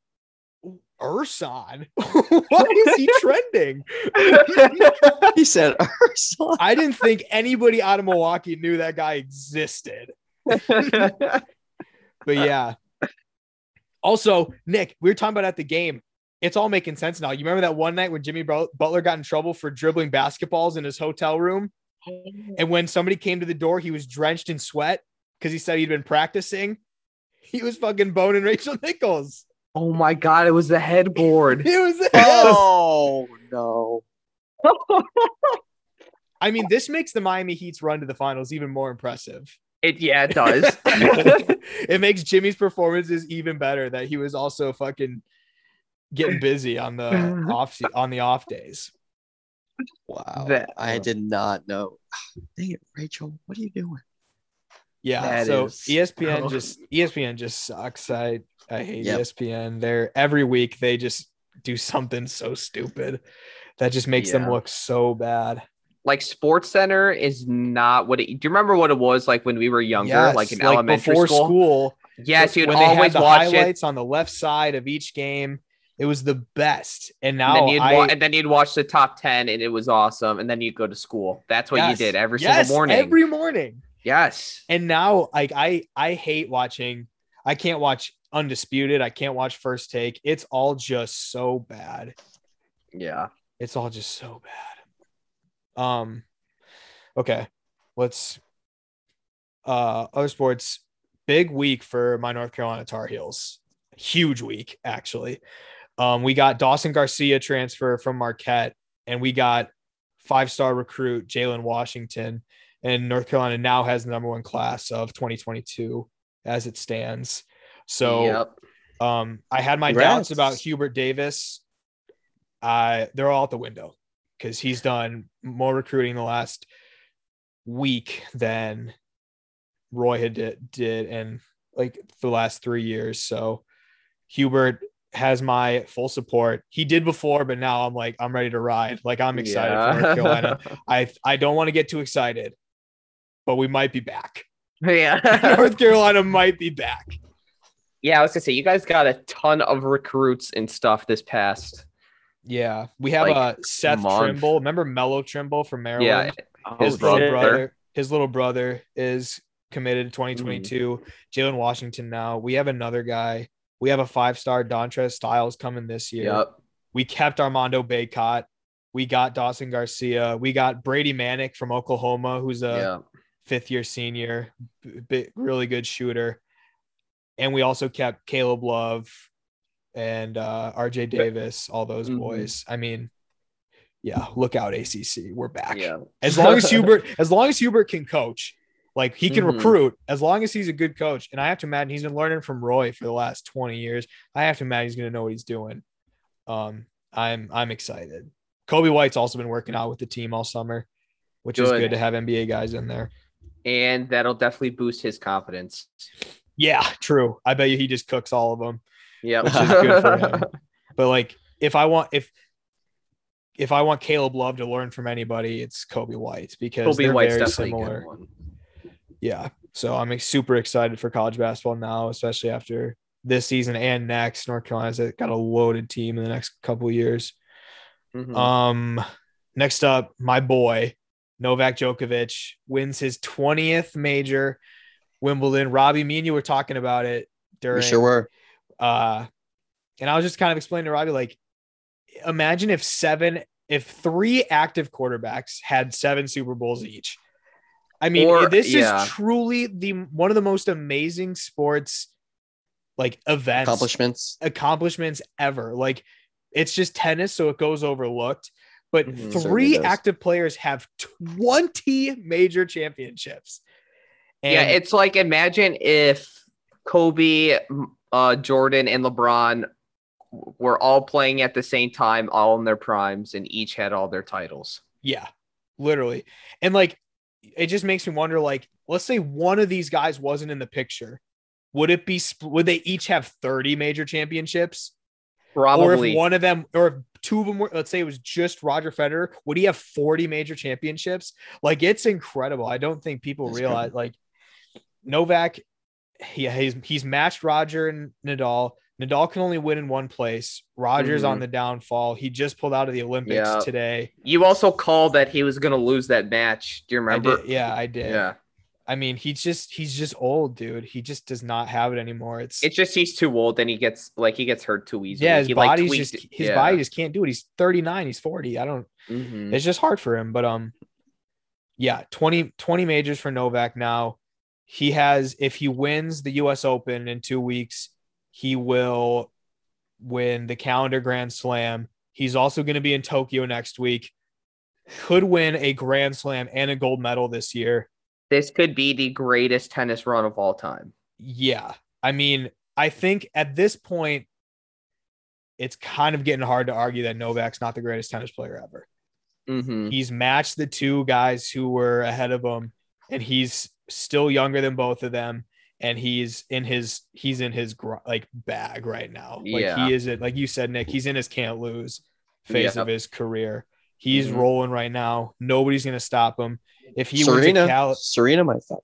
Ersan, why is he trending? He said Ersan. I didn't think anybody out of Milwaukee knew that guy existed. But yeah. Also, Nick, we were talking about at the game. It's all making sense now. You remember that one night when Jimmy Butler got in trouble for dribbling basketballs in his hotel room? And when somebody came to the door, he was drenched in sweat because he said he'd been practicing. He was fucking boning Rachel Nichols. Oh my god, it was the headboard. It was the no. I mean, this makes the Miami Heat's run to the finals even more impressive. It does. It makes Jimmy's performances even better that he was also fucking getting busy on the off days. Wow. I did not know. Dang it, Rachel, what are you doing? Yeah, ESPN just sucks. I hate ESPN. Every week they just do something so stupid that just makes them look so bad. Like SportsCenter is not what do you remember what it was like when we were younger, like in elementary before school? Yes, you'd always watch highlights on the left side of each game. It was the best. And now and then you'd watch the top 10 and it was awesome. And then you'd go to school. That's what you did every single morning. Every morning. Yes. And now like I hate watching. I can't watch Undisputed. I can't watch First Take. It's all just so bad. Yeah. It's all just so bad. Okay. Let's other sports. Big week for my North Carolina Tar Heels. Huge week, actually. We got Dawson Garcia transfer from Marquette. and we got five-star recruit Jalen Washington, and North Carolina now has the number one class of 2022 as it stands. So I had my doubts about Hubert Davis. They're all out the window because he's done more recruiting in the last week than Roy had did in like the last 3 years. So Hubert has my full support. He did before, but now I'm like, I'm ready to ride. Like, I'm excited for North Carolina. I don't want to get too excited, but we might be back. Yeah. North Carolina might be back. Yeah, I was gonna say, you guys got a ton of recruits and stuff this past. Yeah, we have Seth Trimble. Remember Mello Trimble from Maryland? Yeah, his brother. His little brother is committed to 2022. Jalen Washington. Now we have another guy. We have a five-star Dontrez Styles coming this year. Yep. We kept Armando Bacot. We got Dawson Garcia. We got Brady Manick from Oklahoma, who's a fifth-year senior, really good shooter. And we also kept Caleb Love and RJ Davis, all those boys. I mean, yeah, look out, ACC. We're back. Yeah. As long as Hubert can coach, like he can recruit, as long as he's a good coach. And I have to imagine he's been learning from Roy for the last 20 years. I have to imagine he's going to know what he's doing. I'm excited. Kobe White's also been working out with the team all summer, which is good to have NBA guys in there. And that'll definitely boost his confidence. Yeah, true. I bet you he just cooks all of them. Yeah, which is good for him. But like, if I want Caleb Love to learn from anybody, it's Kobe White, because Kobe White's very similar. A good one. Yeah, so I'm super excited for college basketball now, especially after this season and next. North Carolina's got a loaded team in the next couple of years. Next up, my boy Novak Djokovic wins his 20th major. Wimbledon. Robbie, me and you were talking about it during. We sure were. And I was just kind of explaining to Robbie, like, imagine if three active quarterbacks had 7 Super Bowls each. I mean, is truly one of the most amazing sports, like, events, accomplishments ever. Like, it's just tennis, so it goes overlooked. But three active players have 20 major championships. And yeah, it's like, imagine if Kobe, Jordan, and LeBron were all playing at the same time, all in their primes, and each had all their titles. Yeah, literally. And like, it just makes me wonder, like, let's say one of these guys wasn't in the picture. Would they each have 30 major championships? Probably. Or if one of them, or if two of them were, let's say it was just Roger Federer, would he have 40 major championships? Like, it's incredible. I don't think people realize, like, Novak, he's matched Roger and Nadal. Nadal can only win in one place. Roger's on the downfall. He just pulled out of the Olympics today. You also called that he was going to lose that match. Do you remember? I did. Yeah. I mean, he's just old, dude. He just does not have it anymore. It's just he's too old, and he gets hurt too easily. Yeah, his body just can't do it. He's 39. He's 40. It's just hard for him. But yeah, 20 majors for Novak now. He has, if he wins the U.S. Open in 2 weeks, he will win the calendar Grand Slam. He's also going to be in Tokyo next week. Could win a Grand Slam and a gold medal this year. This could be the greatest tennis run of all time. Yeah. I mean, I think at this point, it's kind of getting hard to argue that Novak's not the greatest tennis player ever. He's matched the two guys who were ahead of him, and he's still younger than both of them, and he's in his like bag right now. Like he is it, like you said, Nick, he's in his can't lose phase of his career. He's rolling right now. Nobody's going to stop him. If he were Serena might stop.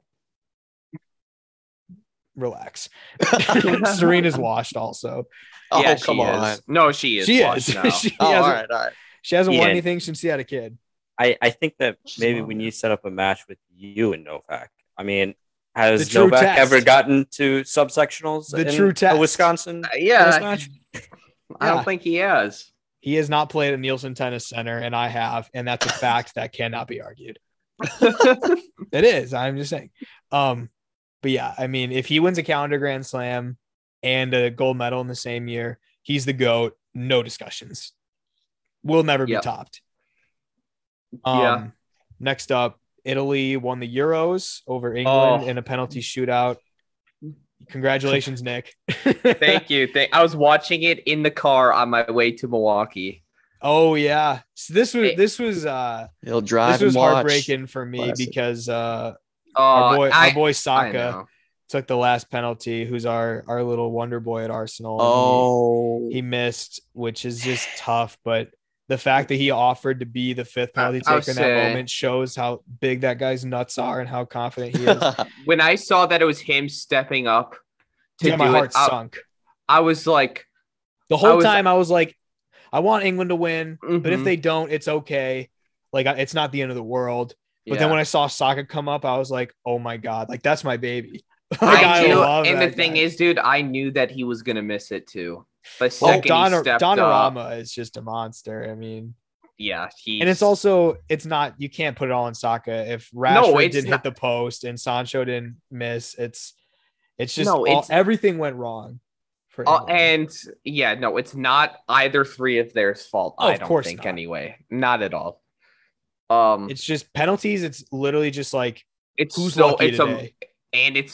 Relax. Serena's washed also. Yeah, oh, come on. No, she is. She is. Now. All right. She hasn't won anything since she had a kid. I think that maybe when you set up a match with you and Novak, I mean, has Novak ever gotten to subsectionals in Wisconsin? I don't think he has. He has not played at Nielsen Tennis Center, and I have, and that's a fact that cannot be argued. It is. I'm just saying. But yeah, I mean, if he wins a calendar Grand Slam and a gold medal in the same year, he's the GOAT. No discussions. Will never be topped. Yeah. Next up, Italy won the Euros over England in a penalty shootout. Congratulations, Nick. Thank you. I was watching it in the car on my way to Milwaukee. Oh yeah. So this was heartbreaking for me because our boy Saka took the last penalty, who's our little wonder boy at Arsenal. Oh, he missed, which is just tough. But the fact that he offered to be the fifth penalty taker in that moment shows how big that guy's nuts are and how confident he is. When I saw that it was him stepping up to do my heart sunk. I was like, the whole time I was like, I want England to win, but if they don't, it's okay. Like, it's not the end of the world. But then when I saw Saka come up, I was like, oh my God, like that's my baby. Like, I love that guy. The thing is, dude, I knew that he was going to miss it too. But Donnarumma is just a monster. I mean, yeah. And it's not, you can't put it all in Saka. If Rashford didn't hit the post and Sancho didn't miss, everything went wrong. It's not either three of theirs fault. I don't think, anyway. Not at all. It's just penalties. It's literally just like you have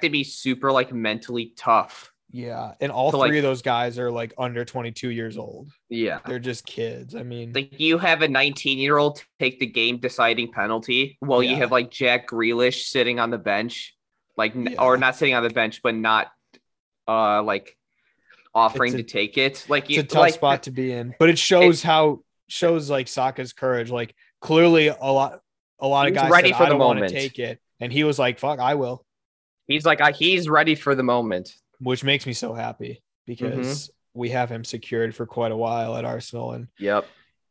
to be super like mentally tough. Yeah, and all three of those guys are like under 22 years old. Yeah, they're just kids. I mean, like you have a 19-year-old take the game deciding penalty while you have like Jack Grealish sitting on the bench, or not sitting on the bench, but not. Offering to take it. Like it's a tough spot to be in, but it shows Saka's courage. Like clearly a lot of guys ready said, for I the don't moment. Want to take it. And he was like, fuck, I will. He's like, he's ready for the moment, which makes me so happy because we have him secured for quite a while at Arsenal. And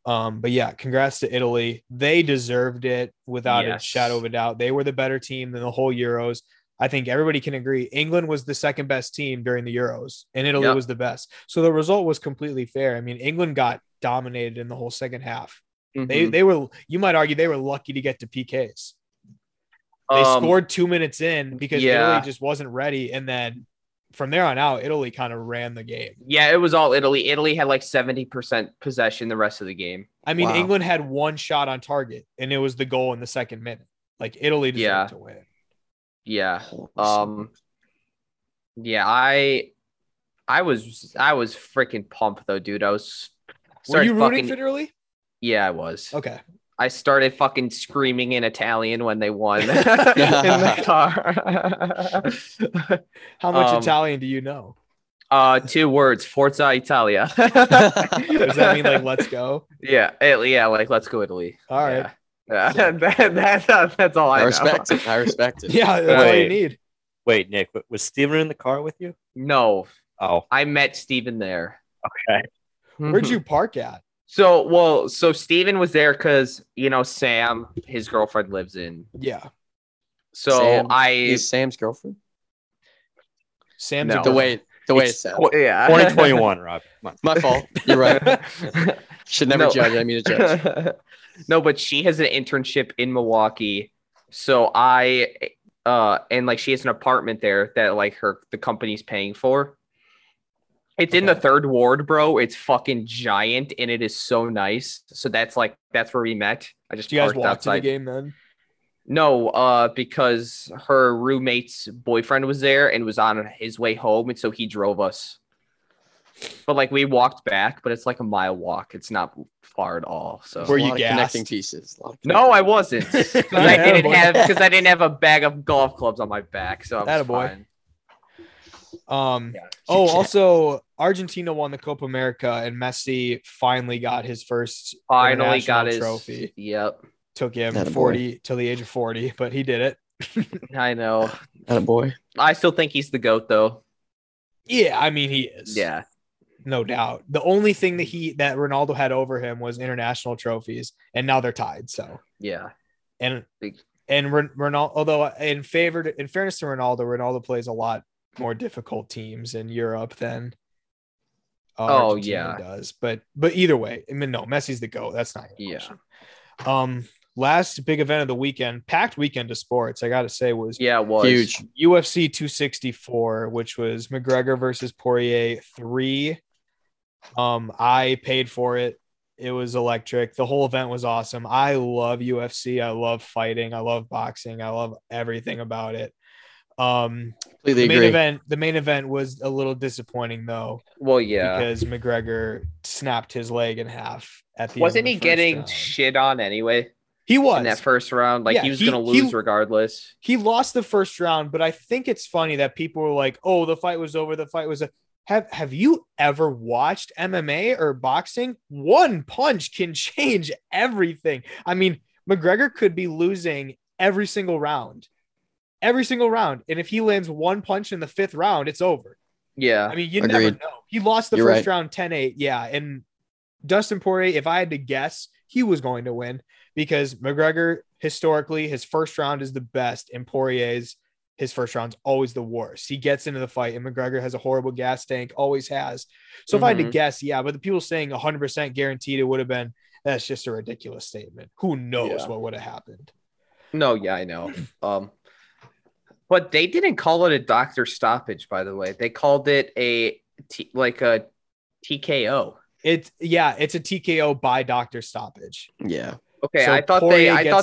but yeah, congrats to Italy. They deserved it without a shadow of a doubt. They were the better team than the whole Euros. I think everybody can agree England was the second best team during the Euros and Italy was the best. So the result was completely fair. I mean, England got dominated in the whole second half. They were, you might argue they were lucky to get to PKs. They scored 2 minutes in because Italy just wasn't ready. And then from there on out, Italy kind of ran the game. Yeah, it was all Italy. Italy had like 70% possession the rest of the game. I mean, England had one shot on target and it was the goal in the second minute. Like Italy deserved to win. Yeah. I was freaking pumped though, dude. Were you rooting for Italy? Yeah, I was. Okay. I started fucking screaming in Italian when they won in the car. How much Italian do you know? 2 words, Forza Italia. Does that mean like let's go? Yeah, let's go Italy. All right. Yeah. That's all I know. I respect it. Yeah, that's all you need. Wait, Nick, was Steven in the car with you? No. Oh. I met Steven there. Okay. Where'd you park at? So Steven was there because, you know, Sam, his girlfriend lives in. Yeah. So He's Sam's girlfriend? Sam's no. The way it's said. Yeah. 2021, Rob. My fault. You're right. Should never judge. I mean, to judge. No, but she has an internship in Milwaukee. So she has an apartment there that like the company's paying for. It's in the 3rd ward, bro. It's fucking giant and it is so nice. So that's where we met. I just parked outside. You guys walked to the game then? No, because her roommate's boyfriend was there and was on his way home. And so he drove us. But like we walked back, but it's like a mile walk. It's not far at all. So were you connecting pieces? No, I wasn't. I didn't have a bag of golf clubs on my back. So I'm fine. Also Argentina won the Copa America and Messi finally got his first trophy. Yep. Took him 40 till the age of 40, but he did it. I know. That boy. I still think he's the GOAT though. Yeah, I mean he is. Yeah. No doubt. The only thing that Ronaldo had over him was international trophies, and now they're tied. So yeah, and Ronaldo, although in fairness to Ronaldo plays a lot more difficult teams in Europe than Argentina does. But either way, I mean, no, Messi's the GOAT. That's not even a question. Last big event of the weekend, packed weekend of sports, I gotta say, was huge. UFC 264, which was McGregor versus Poirier 3. I paid for it. It was electric. The whole event was awesome. I love UFC. I love fighting. I love boxing. I love everything about it. The main event was a little disappointing though. Well, yeah, because McGregor snapped his leg in half at the end. Wasn't he getting shit on anyway? He was in that first round. Like, yeah, he was going to lose regardless. He lost the first round, but I think it's funny that people were like, "Oh, the fight was over. The fight was." Have you ever watched MMA or boxing? One punch can change everything. I mean, McGregor could be losing every single round. And if he lands one punch in the fifth round, it's over. Yeah. I mean, you never know. He lost the first round 10-8. Yeah. And Dustin Poirier, if I had to guess, he was going to win because McGregor, historically, his first round is the best, and Poirier's, his first round's always the worst. He gets into the fight, and McGregor has a horrible gas tank, always has. So if I had to guess, yeah, but the people saying 100% guaranteed, it would have been, that's just a ridiculous statement. Who knows what would have happened? No, yeah, I know. But they didn't call it a doctor stoppage, by the way. They called it a TKO. It's a TKO by doctor stoppage. Yeah. Okay, so I thought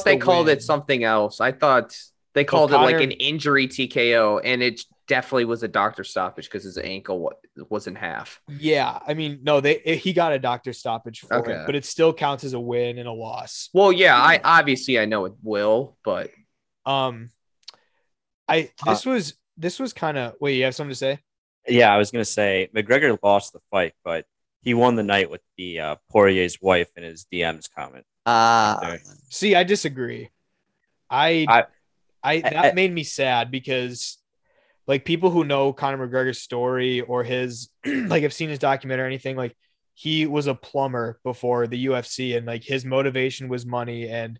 they called it something else. I thought they called it like an injury TKO, and it definitely was a doctor stoppage because his ankle was in half. Yeah, I mean, no, he got a doctor stoppage for it, but it still counts as a win and a loss. Well, yeah, I know it will, but this was kind of. Wait, you have something to say? Yeah, I was gonna say McGregor lost the fight, but he won the night with the Poirier's wife and his DM's comment. See, I disagree. That made me sad because, like, people who know Conor McGregor's story or his, like, I've seen his documentary or anything, like, he was a plumber before the UFC, and, like, his motivation was money, and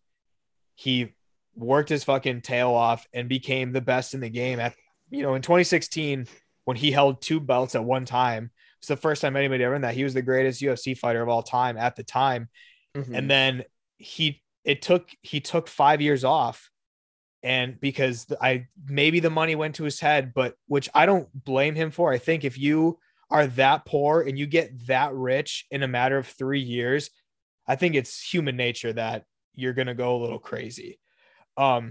he worked his fucking tail off and became the best in the game. In 2016, when he held two belts at one time, it's the first time anybody ever done that. He was the greatest UFC fighter of all time at the time. Mm-hmm. And then he took 5 years off. And because maybe the money went to his head, but which I don't blame him for. I think if you are that poor and you get that rich in a matter of 3 years, I think it's human nature that you're going to go a little crazy. The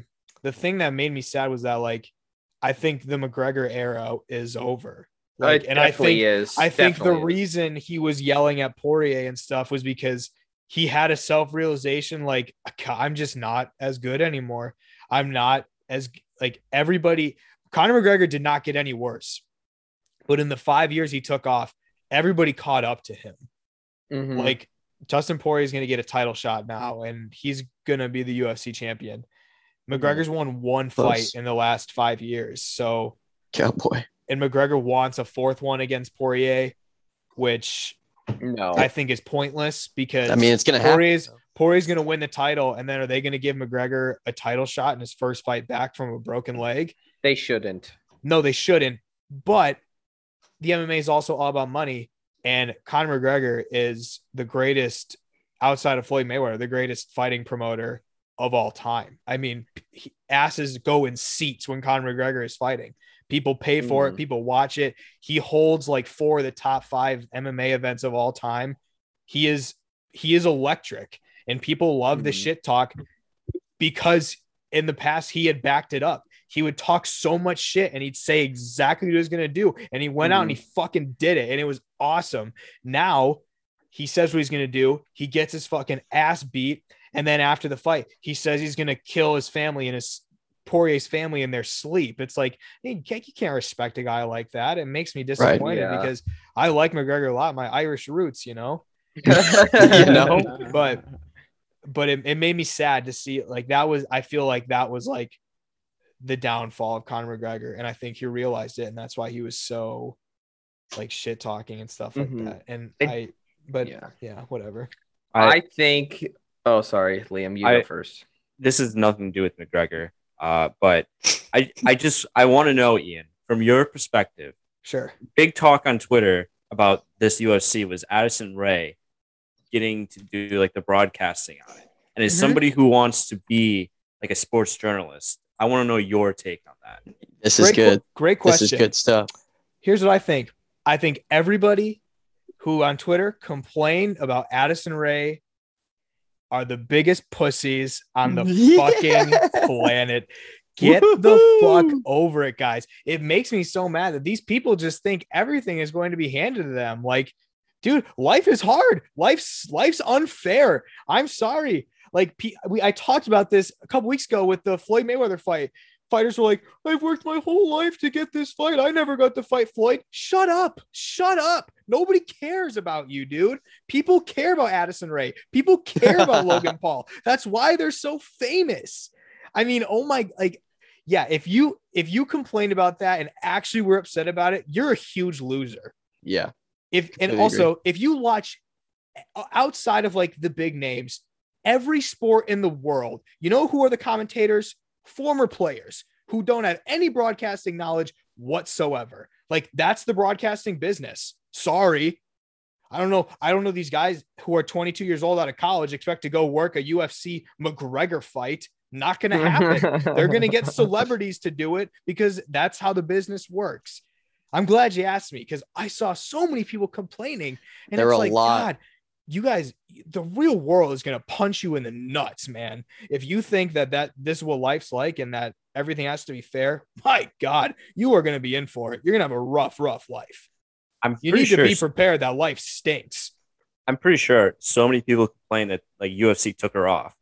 thing that made me sad was that, like, I think the McGregor era is over. Like, it definitely is. I think the reason he was yelling at Poirier and stuff was because he had a self-realization, like, I'm just not as good anymore. I'm not as, like, everybody. Conor McGregor did not get any worse, but in the 5 years he took off, everybody caught up to him. Mm-hmm. Like, Dustin Poirier is going to get a title shot now, and he's going to be the UFC champion. McGregor's won one fight in the last 5 years. So, cowboy. And McGregor wants a fourth one against Poirier, which I think is pointless because it's going to happen. Poirier's going to win the title, and then are they going to give McGregor a title shot in his first fight back from a broken leg? They shouldn't. No, they shouldn't. But the MMA is also all about money, and Conor McGregor is the greatest, outside of Floyd Mayweather, the greatest fighting promoter of all time. I mean, asses go in seats when Conor McGregor is fighting. People pay for it. People watch it. He holds like 4 of the top 5 MMA events of all time. He is electric. And people love the shit talk because in the past he had backed it up. He would talk so much shit and he'd say exactly what he was going to do. And he went out and he fucking did it. And it was awesome. Now he says what he's going to do. He gets his fucking ass beat. And then after the fight, he says he's going to kill his family and his Poirier's family in their sleep. It's like, you can't respect a guy like that. It makes me disappointed because I like McGregor a lot. My Irish roots, you know, But it made me sad to see, like, I feel like that was like the downfall of Conor McGregor. And I think he realized it. And that's why he was so, like, shit talking and stuff like that. Whatever. I think, sorry, Liam, you go first. This has nothing to do with McGregor. But I want to know, Ian, from your perspective, sure. Big talk on Twitter about this UFC was Addison Rae getting to do, like, the broadcasting on it. And as somebody who wants to be, like, a sports journalist, I want to know your take on that. This is good. Great question. This is good stuff. Here's what I think. I think everybody who on Twitter complained about Addison Rae are the biggest pussies on the fucking planet. Get the fuck over it, guys. It makes me so mad that these people just think everything is going to be handed to them. Like, dude, life is hard. Life's unfair. I'm sorry. Like, I talked about this a couple weeks ago with the Floyd Mayweather fight. Fighters were like, I've worked my whole life to get this fight. I never got to fight Floyd. Shut up. Shut up. Nobody cares about you, dude. People care about Addison Rae. People care about Logan Paul. That's why they're so famous. I mean, oh my, like, yeah, if you complained about that and actually were upset about it, you're a huge loser. Yeah. If you watch outside of like the big names, every sport in the world, you know who are the commentators? Former players who don't have any broadcasting knowledge whatsoever. Like, that's the broadcasting business. Sorry. I don't know these guys who are 22 years old out of college expect to go work a UFC McGregor fight. Not going to happen. They're going to get celebrities to do it because that's how the business works. I'm glad you asked me because I saw so many people complaining. And there it's like, God, you guys, the real world is going to punch you in the nuts, man. If you think that this is what life's like and that everything has to be fair, my God, you are going to be in for it. You're going to have a rough, rough life. You need to be prepared that life stinks. I'm pretty sure so many people complain that like UFC took her off.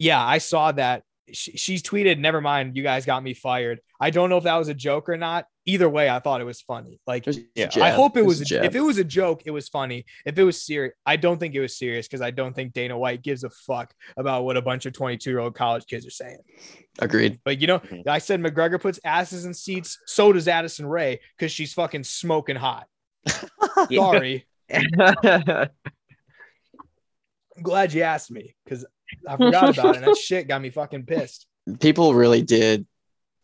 Yeah, I saw that. She tweeted, never mind, you guys got me fired. I don't know if that was a joke or not. Either way, I thought it was funny. Like, yeah, I hope it was. If it was a joke, it was funny. If it was serious, I don't think it was serious because I don't think Dana White gives a fuck about what a bunch of 22-year-old college kids are saying. Agreed. But, you know, I said McGregor puts asses in seats. So does Addison Rae because she's fucking smoking hot. Sorry. I'm glad you asked me because I forgot about it. And that shit got me fucking pissed. People really did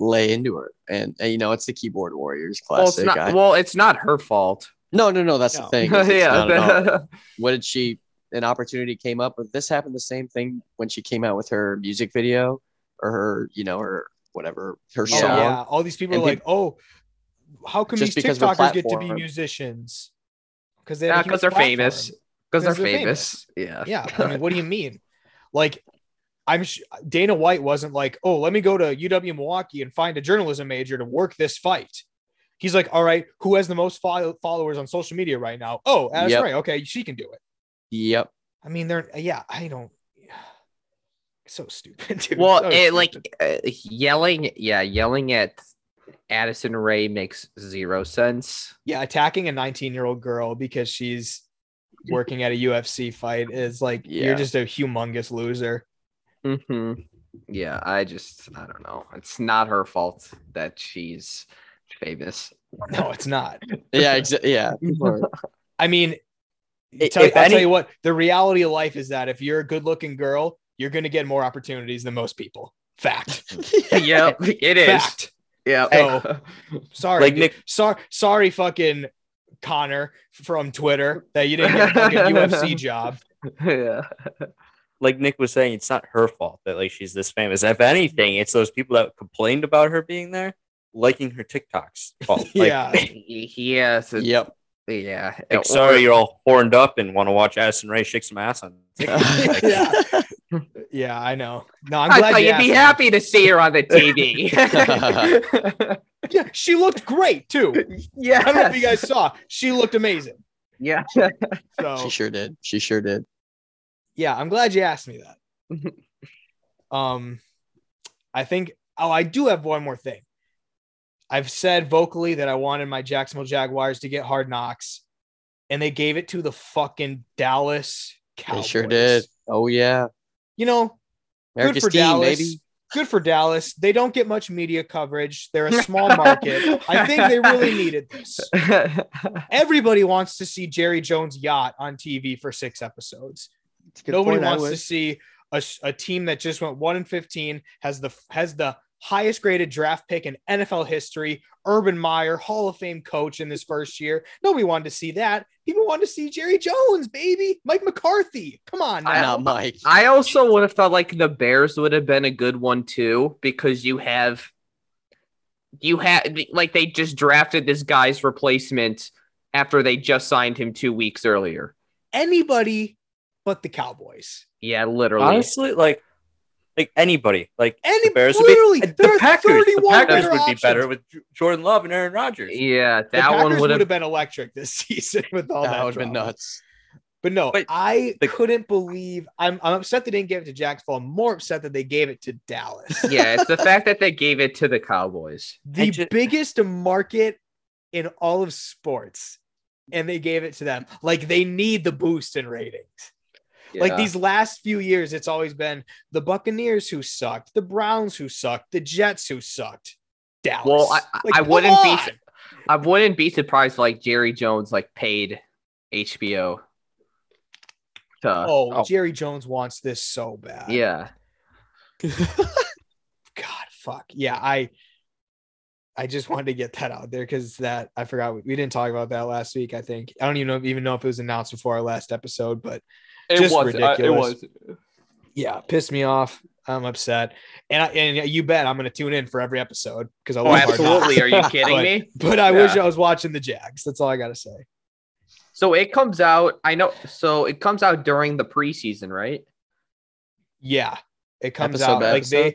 lay into her. And you know, it's the Keyboard Warriors classic. It's not her fault. No. That's the thing. Yeah. What did she, an opportunity came up with. This happened the same thing when she came out with her music video or her, you know, or whatever, her song. Yeah. All these people and are like, how come these TikTokers get to be musicians? Because they're famous. Because they're famous. Yeah. I mean, what do you mean? Like, Dana White wasn't like, let me go to UW-Milwaukee and find a journalism major to work this fight. He's like, all right, who has the most followers on social media right now? Oh, that's right. Okay, she can do it. Yep. I mean, so stupid, dude. Well, yelling at Addison Rae makes zero sense. Yeah, attacking a 19-year-old girl because she's working at a UFC fight is like, you're just a humongous loser. Mm-hmm. Yeah, I don't know. It's not her fault that she's famous. No, it's not. Yeah. I mean, I'll tell you what, the reality of life is that if you're a good-looking girl, you're going to get more opportunities than most people. Fact. Yep, it is. Fact. Yeah. So, sorry. Like sorry, fucking Connor from Twitter, that you didn't get a fucking UFC job. Yeah. Like Nick was saying, it's not her fault that like she's this famous. If anything, it's those people that complained about her being there, liking her TikToks. Fault. Like, yeah. Yes. Yep. Yeah. Like, sorry, you're all horned up and want to watch Addison Rae shake some ass on TikTok. Like, yeah, I know. No, I'm glad you'd be happy to see her on the TV. Yeah, she looked great too. Yeah. I don't know if you guys saw. She looked amazing. Yeah. So She sure did. Yeah, I'm glad you asked me that. I think, I do have one more thing. I've said vocally that I wanted my Jacksonville Jaguars to get Hard Knocks, and they gave it to the fucking Dallas Cowboys. They sure did. Oh, yeah. You know, America's good for team, Dallas. Baby. Good for Dallas. They don't get much media coverage. They're a small market. I think they really needed this. Everybody wants to see Jerry Jones' yacht on TV for 6 episodes. Nobody wants to see a team that just went 1-15, has the highest graded draft pick in NFL history, Urban Meyer, Hall of Fame coach in this first year. Nobody wanted to see that. People wanted to see Jerry Jones, baby. Mike McCarthy. Come on now. Mike. I also would have thought like the Bears would have been a good one too, because you had like they just drafted this guy's replacement after they just signed him 2 weeks earlier. Anybody but the Cowboys. Yeah, literally. Honestly, like anybody. Like any, the Bears literally, would be, the Packers would be better with Jordan Love and Aaron Rodgers. Yeah, that one would have been electric this season with all that. That would have been nuts. But no, I couldn't believe I'm upset they didn't give it to Jacksonville. I'm more upset that they gave it to Dallas. Yeah, it's the fact that they gave it to the Cowboys. The biggest market in all of sports. And they gave it to them. Like, they need the boost in ratings. Yeah. Like, these last few years, it's always been the Buccaneers who sucked, the Browns who sucked, the Jets who sucked, Dallas. Well, I wouldn't be surprised. Like, Jerry Jones paid HBO. Jerry Jones wants this so bad. Yeah. God, fuck. Yeah, I just wanted to get that out there because I forgot we didn't talk about that last week. I think I don't even know if it was announced before our last episode, but it was ridiculous. It was. Yeah, pissed me off. I'm upset, and you bet I'm going to tune in for every episode because I love absolutely. Are you kidding me? But I wish I was watching the Jags. That's all I got to say. So it comes out. I know. So it comes out during the preseason, right? Yeah, it comes out like episode?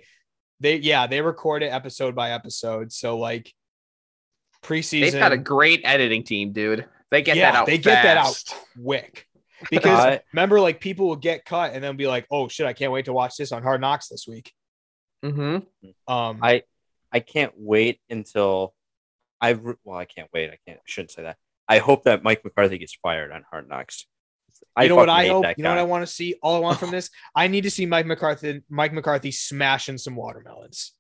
They record it episode by episode. So preseason, they've got a great editing team, dude. They get that out. They get that out quick because remember, people will get cut and then be like, "Oh shit, I can't wait to watch this on Hard Knocks this week." Mm-hmm. I can't wait until I can't wait. I shouldn't say that. I hope that Mike McCarthy gets fired on Hard Knocks. You know what I hope? You know what I want to see? All I want from this? I need to see Mike McCarthy smashing some watermelons.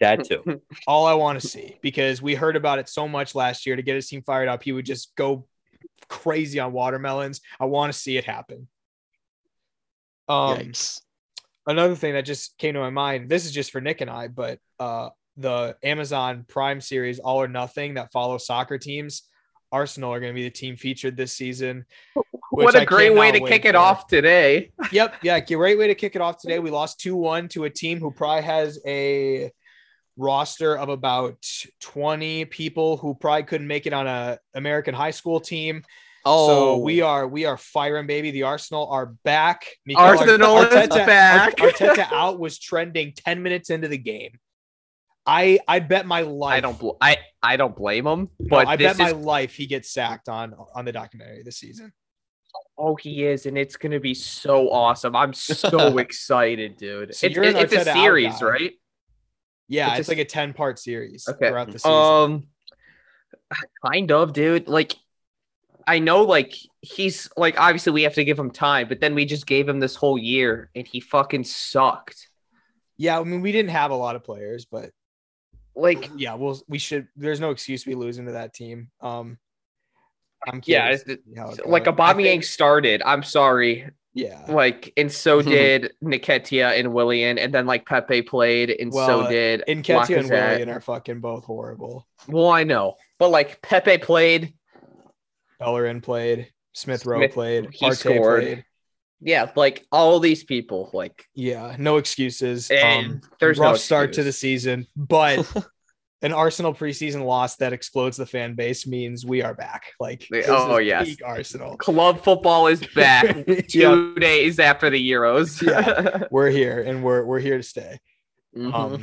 That too. All I want to see, because we heard about it so much last year. To get his team fired up, he would just go crazy on watermelons. I want to see it happen. Yikes. Another thing that just came to my mind, this is just for Nick and I, but the Amazon Prime series All or Nothing that follows soccer teams, Arsenal are going to be the team featured this season. What a great way to kick it off today. Yep. Yeah. Great way to kick it off today. We lost 2-1 to a team who probably has a roster of about 20 people who probably couldn't make it on an American high school team. Oh, so we are firing, baby. The Arsenal are back. Arteta is back. Arteta out was trending 10 minutes into the game. I bet my life. I don't blame him, but I bet my life he gets sacked on the documentary this season. Oh, he is, and it's going to be so awesome. I'm so excited, dude. So it's a series, right? Yeah, it's like a 10-part series throughout the season. Kind of, dude. I know, he's obviously we have to give him time, but then we just gave him this whole year, and he fucking sucked. Yeah, I mean, we didn't have a lot of players, but there's no excuse to be losing to that team. I'm curious. Yeah, Aubameyang started. I'm sorry. Yeah. And so did Nketiah and Willian, and then Pepe played, and so did Nketiah and Willian are fucking both horrible. Well, I know, but Pepe played, Bellerin played, Smith Rowe played, Partey scored. Played. Yeah, all these people, no excuses. And there's rough start to the season, but. An Arsenal preseason loss that explodes the fan base means we are back. Peak Arsenal. Club football is back 2 days after the Euros. Yeah, we're here and we're here to stay. Mm-hmm.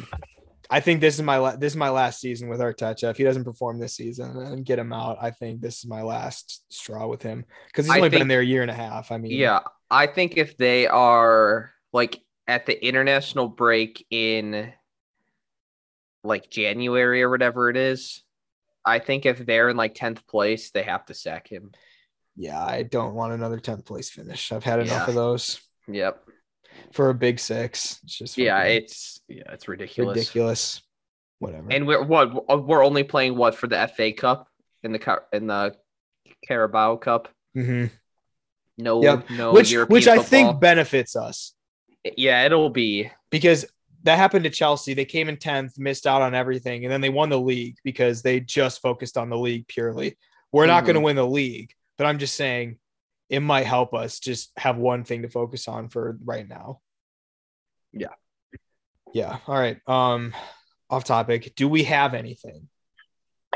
I think this is my last season with Arteta. If he doesn't perform this season and get him out, I think this is my last straw with him because he's only been there a year and a half. I mean, yeah, I think if they are at the international break in. January or whatever it is. I think if they're in 10th place, they have to sack him. Yeah, I don't want another 10th place finish. I've had enough of those. Yep. For a big six. It's just it's ridiculous. Ridiculous. Whatever. And we're only playing for the FA Cup and the Carabao Cup. Mm-hmm. No which I think benefits us. Yeah, it'll be because that happened to Chelsea. They came in 10th, missed out on everything, and then they won the league because they just focused on the league purely. We're not going to win the league, but I'm just saying it might help us just have one thing to focus on for right now. Yeah. Yeah. All right. Off topic. Do we have anything?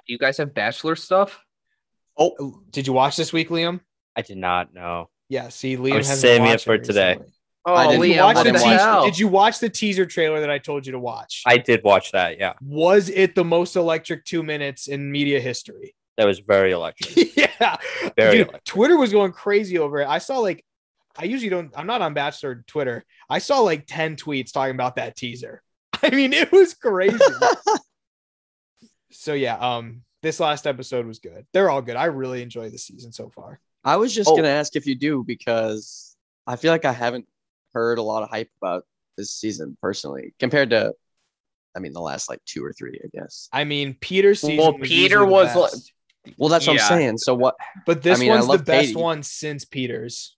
You guys have Bachelor stuff? Oh, did you watch this week, Liam? I did not, no. Yeah, see, Liam has saving it for today. Oh, Liam, did you watch the teaser trailer that I told you to watch? I did watch that, yeah. Was it the most electric 2 minutes in media history? That was very electric. Yeah. Very Dude, electric. Twitter was going crazy over it. I saw like, I usually don't, I'm not on Bachelor Twitter. I saw like 10 tweets talking about that teaser. I mean, it was crazy. So yeah, this last episode was good. They're all good. I really enjoy the season so far. I was just going to ask if you do, because I feel like I haven't heard a lot of hype about this season personally compared to, I mean, the last like two or three, I guess. I mean, Peter's season. Well, Peter was like, well, that's what I'm saying. So what? But this one's the best one since Peter's.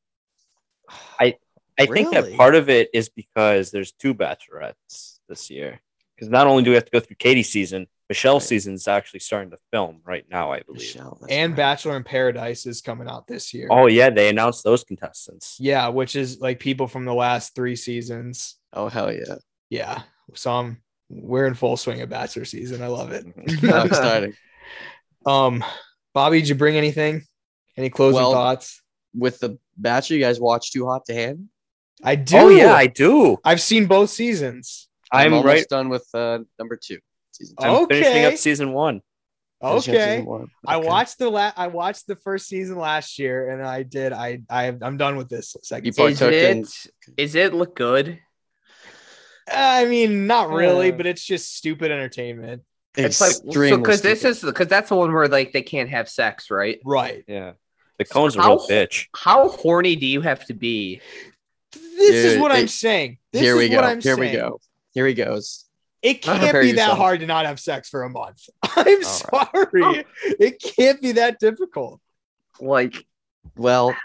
I think that part of it is because there's two bachelorettes this year. Because not only do we have to go through Katie's season, Michelle's season is actually starting to film right now, I believe. And Bachelor in Paradise is coming out this year. Oh, yeah. They announced those contestants. Yeah, which is like people from the last three seasons. Oh, hell yeah. Yeah. So we're in full swing of Bachelor season. I love it. How exciting. Bobby, did you bring anything? Any closing thoughts? With the Bachelor, you guys watch Too Hot to Handle? I do. Oh, yeah, I do. I've seen both seasons. I'm almost done with number two. I'm finishing up season one. Okay. I watched the first season last year, and I'm done with this second season. Is it look good? I mean, not really, but it's just stupid entertainment. It's like because that's the one where like they can't have sex, right? Right. Yeah. The Cone's a real bitch. How horny do you have to be? Here he goes. It can't be that hard to not have sex for a month. I'm sorry. Right. Oh. It can't be that difficult. Like, well,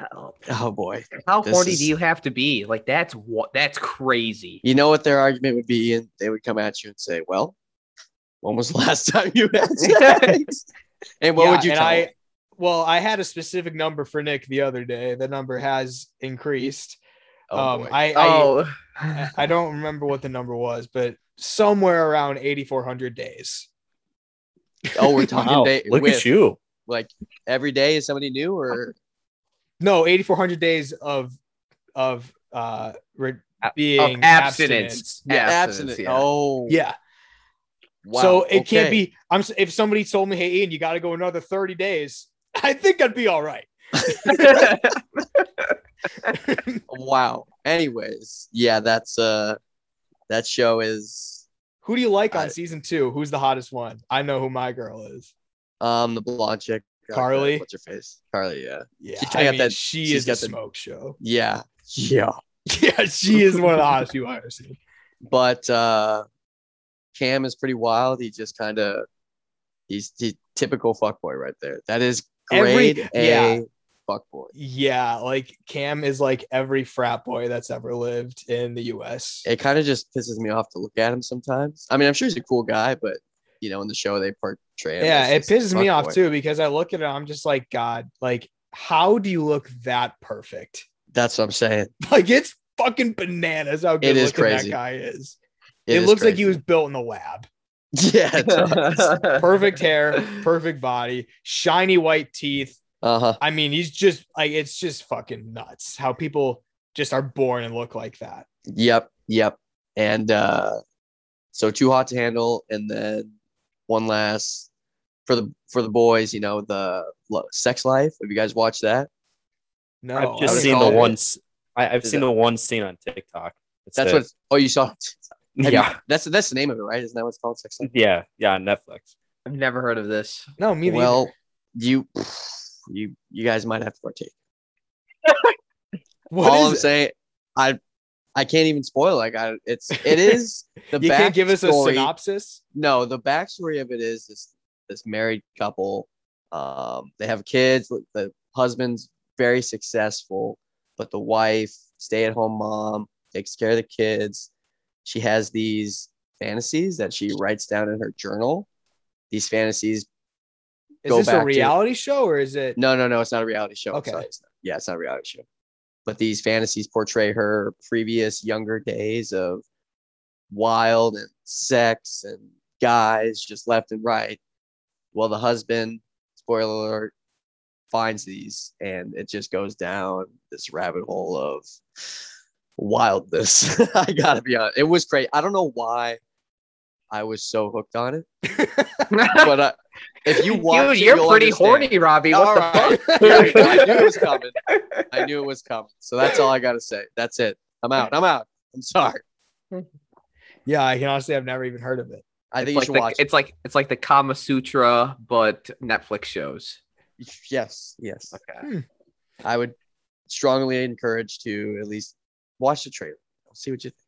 oh boy. How horny do you have to be? Like, that's crazy. You know what their argument would be? And they would come at you and say, well, when was the last time you had sex? And what would you tell them? Well, I had a specific number for Nick the other day. The number has increased. Oh, I don't remember what the number was, but somewhere around 8,400 days. Oh, we're talking look at you. Like every day is somebody new, or no, 8,400 days of being abstinence. Yeah, abstinence. Yeah. Oh, yeah. Wow. So it can't be. If somebody told me, hey, Ian, you got to go another 30 days, I think I'd be all right. Wow. Anyways, yeah, that's that show is. Who do you like on season two? Who's the hottest one? I know who my girl is. The blonde chick, Carly. What's her face? Carly. Yeah. Yeah. She's got the smoke show. Yeah. Yeah. Yeah. She is one of the hottest people I've ever seen. But Cam is pretty wild. He just kind of he's typical fuckboy right there. That is grade A. Fuckboy. Yeah, like Cam is like every frat boy that's ever lived in the U.S. It kind of just pisses me off to look at him sometimes. I mean, I'm sure he's a cool guy, but you know, in the show they portray him. Yeah, it pisses me off too because I look at it, I'm just like, God, like how do you look that perfect? That's what I'm saying. Like it's fucking bananas how good looking that guy is. It looks like he was built in the lab. Yeah, it does. Perfect hair, perfect body, shiny white teeth. Uh-huh. I mean, he's just like, it's just fucking nuts how people just are born and look like that. Yep. And so Too Hot to Handle, and then one last for the boys, you know, the Sex Life. Have you guys watched that? No, I've just seen the ones. I've seen the one scene on TikTok. You saw it. Yeah, that's the name of it, right? Isn't that what's called, Sex Life? Yeah, on Netflix. I've never heard of this. No, me neither. Well, you guys might have to partake. I can't even spoil. Like it is the you back can't give us story. A synopsis. No, the backstory of it is this married couple. They have kids. The husband's very successful, but the wife, stay-at-home mom, takes care of the kids. She has these fantasies that she writes down in her journal. These fantasies. Is this a reality show or is it? No, it's not a reality show. Okay. It's not a reality show. But these fantasies portray her previous younger days of wild and sex and guys just left and right. Well, the husband, spoiler alert, finds these, and it just goes down this rabbit hole of wildness. I gotta be honest, it was crazy. I don't know why I was so hooked on it, but if you watch, dude, you're pretty horny, Robbie. What the fuck? Dude, I knew it was coming. I knew it was coming. So that's all I gotta say. That's it. I'm out. I'm sorry. Yeah, I can honestly, I've never even heard of it. I think you should watch it. It's like the Kama Sutra, but Netflix shows. Yes. Okay. I would strongly encourage to at least watch the trailer. I'll see what you think.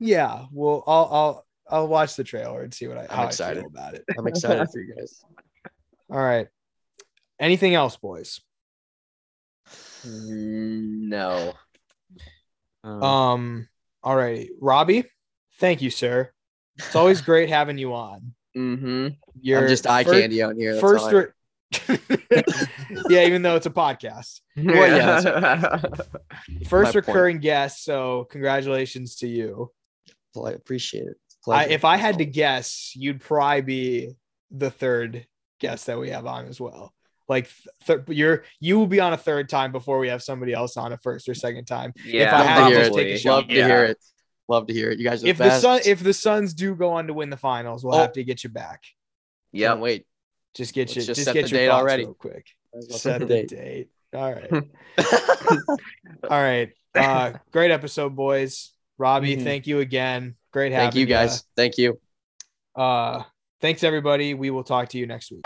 Yeah, well, I'll watch the trailer and see what I feel about it. I'm excited for you guys. All right. Anything else, boys? No. All right, Robbie. Thank you, sir. It's always great having you on. Mm-hmm. I'm just eye candy on here. Yeah, even though it's a podcast. Well, yeah, first my recurring guest, so congratulations to you. Well, I appreciate it. If I had to guess, you'd probably be the third guest that we have on as well. Like you will be on a third time before we have somebody else on a first or second time. Yeah, if I had to take a shot. Love to hear it. Love to hear it. You guys are the best. If the Suns do go on to win the finals, we'll have to get you back. Yeah, wait. Just get your date already. Real quick. Set the date. All right. All right. Great episode, boys. Robbie, thank you again. Great having you. Thank you guys. Thank you. Thanks everybody. We will talk to you next week.